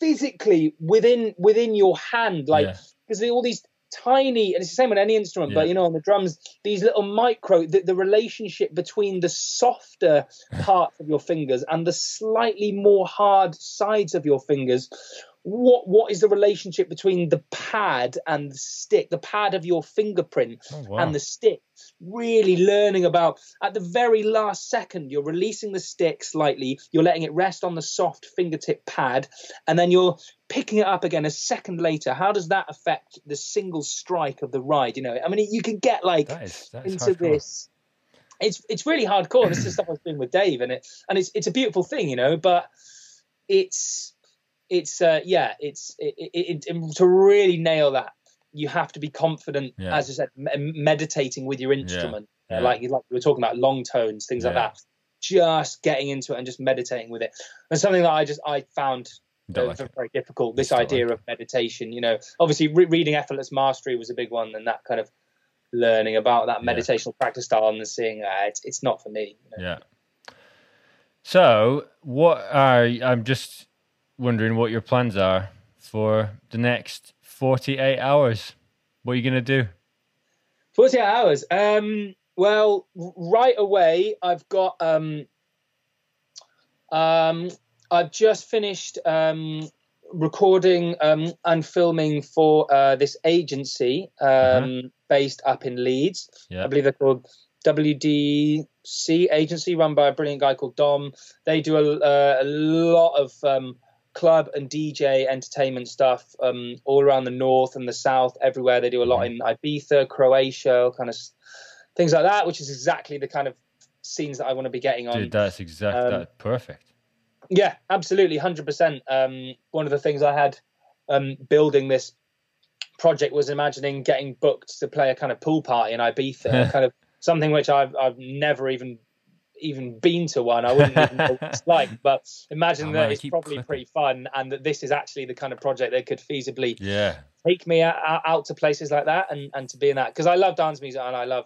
physically within within your hand, like because yeah. all these tiny, and it's the same on any instrument, yeah. but you know, on the drums, these little micro, the, the relationship between the softer parts of your fingers and the slightly more hard sides of your fingers. What what is the relationship between the pad and the stick, the pad of your fingerprint oh, wow. and the stick? Really learning about, at the very last second, you're releasing the stick slightly, you're letting it rest on the soft fingertip pad, and then you're picking it up again a second later. How does that affect the single strike of the ride? You know, I mean, you can get like that is, that is into hardcore. This. It's it's really hardcore. This is stuff I was doing with Dave, and it and it's it's a beautiful thing, you know, but it's. It's uh, yeah, it's it, it, it, to really nail that, you have to be confident, yeah. as I said, m- meditating with your instrument, yeah. Yeah. like like we were talking about long tones, things yeah. like that. Just getting into it and just meditating with it. And something that I just I found uh, like very it. difficult. This idea like of meditation, you know, obviously re- reading Effortless Mastery was a big one, and that kind of learning about that yeah. meditational practice style and seeing uh, it's it's not for me. You know? Yeah. So what I I'm just. wondering what your plans are for the next forty-eight hours. What are you going to do? forty-eight hours. Um, well, right away, I've got, um, um, I've just finished um, recording um, and filming for uh, this agency um, uh-huh. based up in Leeds. Yeah. I believe they're called W D C agency, run by a brilliant guy called Dom. They do a, uh, a lot of, um, club and D J entertainment stuff um, all around the north and the south, everywhere. They do a lot in Ibiza, Croatia, kind of things like that, which is exactly the kind of scenes that I want to be getting on. Dude, that's exactly um, that. Perfect. Yeah, absolutely, one hundred percent. Um, one of the things I had um, building this project was imagining getting booked to play a kind of pool party in Ibiza, kind of something which I've I've never even. even been to one. I wouldn't even know what it's like, but imagine oh, that man, it's probably clipping. Pretty fun, and that this is actually the kind of project that could feasibly yeah. take me out, out to places like that, and, and to be in that, because I love dance music, and I love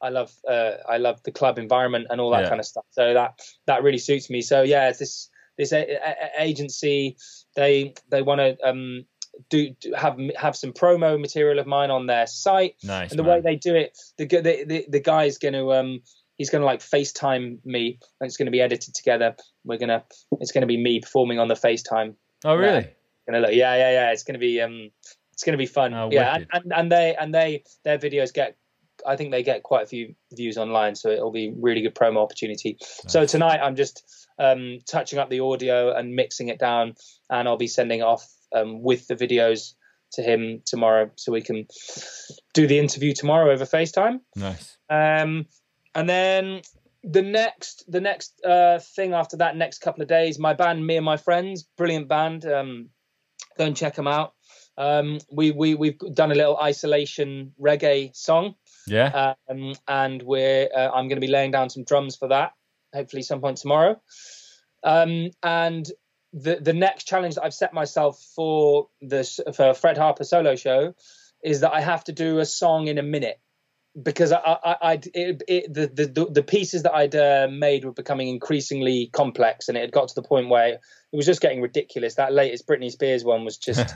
I love uh, I love the club environment and all that yeah. kind of stuff, so that that really suits me. So yeah, it's this this a- a- agency, they they want to um do, do have have some promo material of mine on their site. Nice, and the man. Way they do it, the the the, the guy's going to um he's going to like FaceTime me, and it's going to be edited together. We're going to, it's going to be me performing on the FaceTime. Oh really? Yeah, yeah, yeah, yeah. It's going to be, um, it's going to be fun. Oh, yeah. And, and, and they, and they, their videos get, I think they get quite a few views online, so it'll be really good promo opportunity. Nice. So tonight I'm just, um, touching up the audio and mixing it down, and I'll be sending it off, um, with the videos to him tomorrow, so we can do the interview tomorrow over FaceTime. Nice. Um, And then the next the next uh, thing after that, next couple of days, my band, Me and My Friends, brilliant band. Um, go and check them out. Um, we, we, we've done a little isolation reggae song. Yeah. Um, and we're uh, I'm going to be laying down some drums for that, hopefully some point tomorrow. Um, and the, the next challenge that I've set myself for, this, for Fred Harper solo show is that I have to do a song in a minute. Because I, I, I it, it, the, the the pieces that I'd uh, made were becoming increasingly complex, and it had got to the point where it was just getting ridiculous. That latest Britney Spears one was just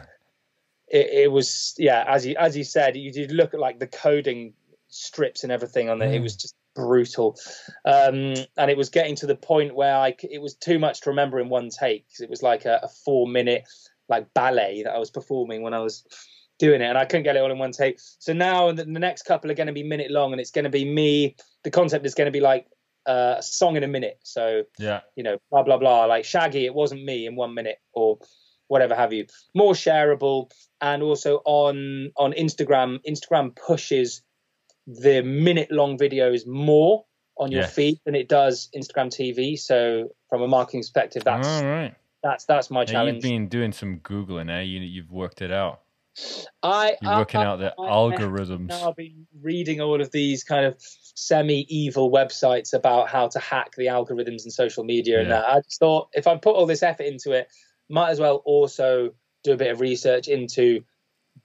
it, it was, yeah, as you, as you said, you did look at like the coding strips and everything on there. Mm. It was just brutal. Um, and it was getting to the point where I, it was too much to remember in one take. It was like a, a four minute like ballet that I was performing when I was doing it, and I couldn't get it all in one take. So now the, the next couple are going to be minute long, and it's going to be me. The concept is going to be like uh, a song in a minute. So, yeah, you know, blah, blah, blah, like Shaggy, It Wasn't Me in one minute or whatever have you. More shareable. And also on, on Instagram, Instagram pushes the minute long videos more on your yes. feed than it does Instagram T V. So from a marketing perspective, that's, All right. that's, that's my now challenge. You've been doing some Googling, eh? You, you've worked it out. I, You're working I, out the I, algorithms. I've been reading all of these kind of semi-evil websites about how to hack the algorithms and social media, yeah. and that. I just thought, if I put all this effort into it, might as well also do a bit of research into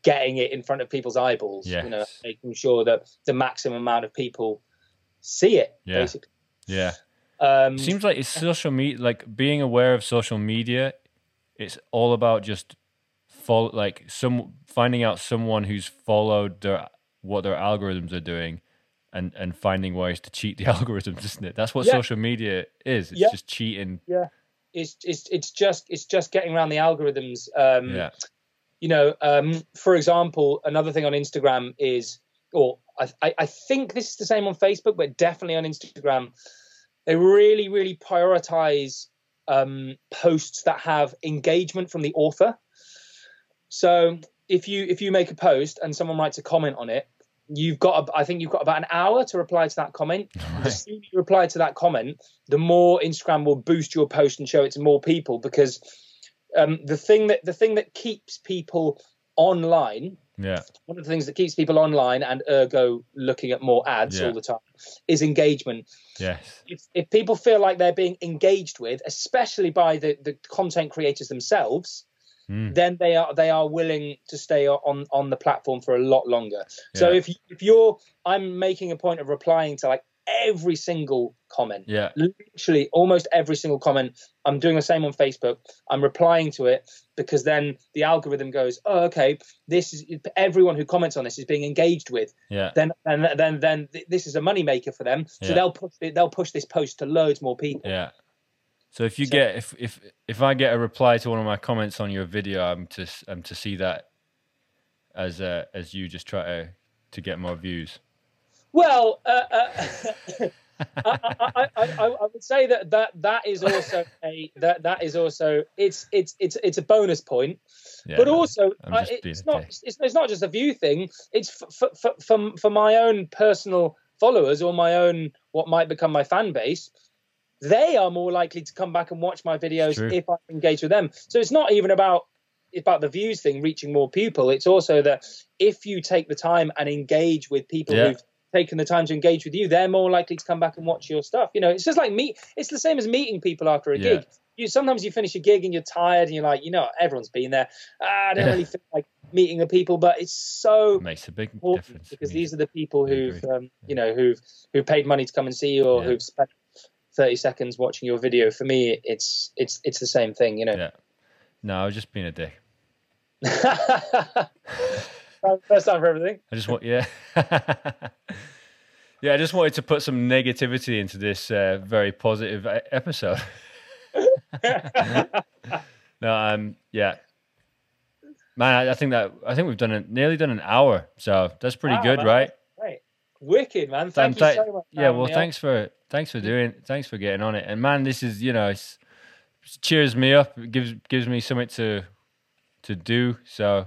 getting it in front of people's eyeballs. Yes. You know, making sure that the maximum amount of people see it. Yeah. Basically. Yeah. Um, Seems like it's social media, like being aware of social media. It's all about just follow, like some finding out someone who's followed their, what their algorithms are doing, and and finding ways to cheat the algorithms, isn't it? That's what yeah. social media is. It's yeah. just cheating. Yeah. It's it's it's just it's just getting around the algorithms. Um, yeah. You know, um, for example, another thing on Instagram is, or I, I think this is the same on Facebook, but definitely on Instagram, they really, really prioritize um, posts that have engagement from the author. So if you if you make a post and someone writes a comment on it, you've got, I think you've got about an hour to reply to that comment. Right. The sooner you reply to that comment, the more Instagram will boost your post and show it to more people, because um, the thing that the thing that keeps people online, yeah, one of the things that keeps people online and ergo looking at more ads yeah. all the time is engagement. Yes. If, if people feel like they're being engaged with, especially by the, the content creators themselves, Mm. then they are they are willing to stay on on the platform for a lot longer. Yeah. So if if you're, I'm making a point of replying to like every single comment. Yeah. Literally almost every single comment. I'm doing the same on Facebook. I'm replying to it, because then the algorithm goes, oh, okay, this is everyone who comments on this is being engaged with. Yeah. Then and then then this is a moneymaker for them. So yeah. they'll push they'll push this post to loads more people. Yeah. So if you so, get if, if if I get a reply to one of my comments on your video, I'm to I'm to see that as uh, as you just try to to get more views. Well, uh, uh, I, I, I, I I would say that that that is also a that that is also it's it's it's it's a bonus point, yeah, but also uh, it's not it's, it's not just a view thing. It's for for for, for my own personal followers or my own what might become my fan base. They are more likely to come back and watch my videos if I engage with them. So it's not even about about the views thing, reaching more people. It's also that if you take the time and engage with people yeah. who've taken the time to engage with you, they're more likely to come back and watch your stuff. You know, it's just like meet. It's the same as meeting people after a yeah. gig. You sometimes you finish a gig and you're tired and you're like, you know, everyone's been there. Ah, I don't yeah. really feel like meeting the people, but it's so it makes a big difference, because these are the people who've um, you know who've who paid money to come and see you, or yeah. who've spent thirty seconds watching your video. For me, it's it's it's the same thing, you know. Yeah. No, I was just being a dick. First time for everything. I just want, yeah, yeah. I just wanted to put some negativity into this uh, very positive episode. No, um, yeah, man. I, I think that I think we've done a, nearly done an hour, so that's pretty wow, good, man. Right? Great, wicked, man. Thank th- you so much. Yeah, well, thanks up. for. Thanks for doing thanks for getting on it. And man, this is, you know, it's, it cheers me up. It gives gives me something to to do. So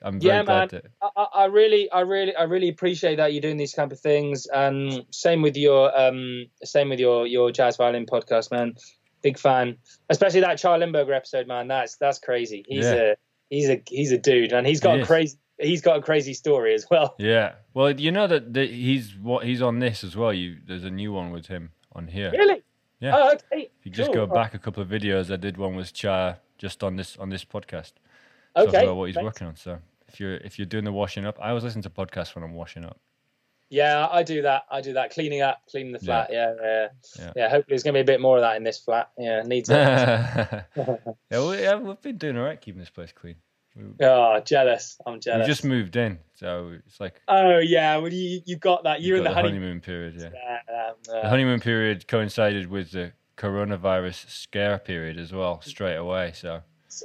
I'm very yeah, glad man. that I, I really I really I really appreciate that you're doing these kind of things. And same with your um same with your your jazz violin podcast, man. Big fan. Especially that Charles Lindbergh episode, man. That's that's crazy. He's yeah. a he's a he's a dude, and he's got he a crazy He's got a crazy story as well. Yeah, well, you know that the, he's what he's on this as well. You there's a new one with him on here. Really? Yeah. Oh, okay. If you just cool. go back a couple of videos, I did one with Cha just on this on this podcast. Okay. Talking about what he's Thanks. working on. So if you're if you're doing the washing up, I always listen to podcasts when I'm washing up. Yeah, I do that. I do that. Cleaning up, cleaning the flat. Yeah, yeah, yeah. yeah. yeah hopefully, there's gonna be a bit more of that in this flat. Yeah, needs it. yeah, we, yeah, we've been doing all right keeping this place clean. Oh, jealous. I'm jealous. You just moved in, so it's like... Oh, yeah. Well, you, you got that. You're you in the, the honeymoon, honeymoon period, yeah. Uh, uh, the honeymoon period coincided with the coronavirus scare period as well, straight away, so...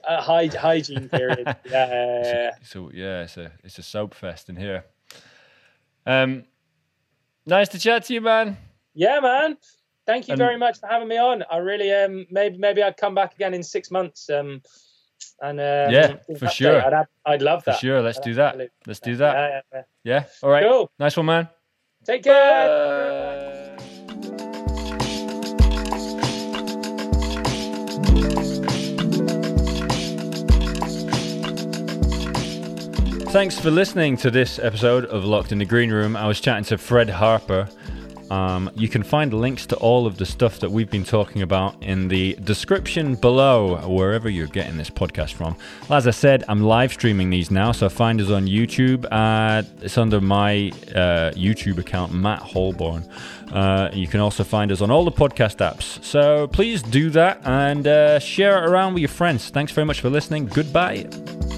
Uh, hy hygiene period, yeah. yeah, yeah. So, yeah, it's a, it's a soap fest in here. Um, nice to chat to you, man. Yeah, man. Thank you and, very much for having me on. I really, um, maybe maybe I'd come back again in six months. Um, and uh, yeah, for sure. I'd, have, I'd love that. For sure, let's I'd do that. Let's do that. Yeah, yeah, yeah. yeah? All right. Cool. Nice one, man. Take care. Bye. Thanks for listening to this episode of Locked in the Green Room. I was chatting to Fred Harper. Um, you can find links to all of the stuff that we've been talking about in the description below, wherever you're getting this podcast from. Well, as I said, I'm live streaming these now, so find us on YouTube. Uh, it's under my uh, YouTube account, Matt Holborn. Uh, you can also find us on all the podcast apps. So please do that and uh, share it around with your friends. Thanks very much for listening. Goodbye.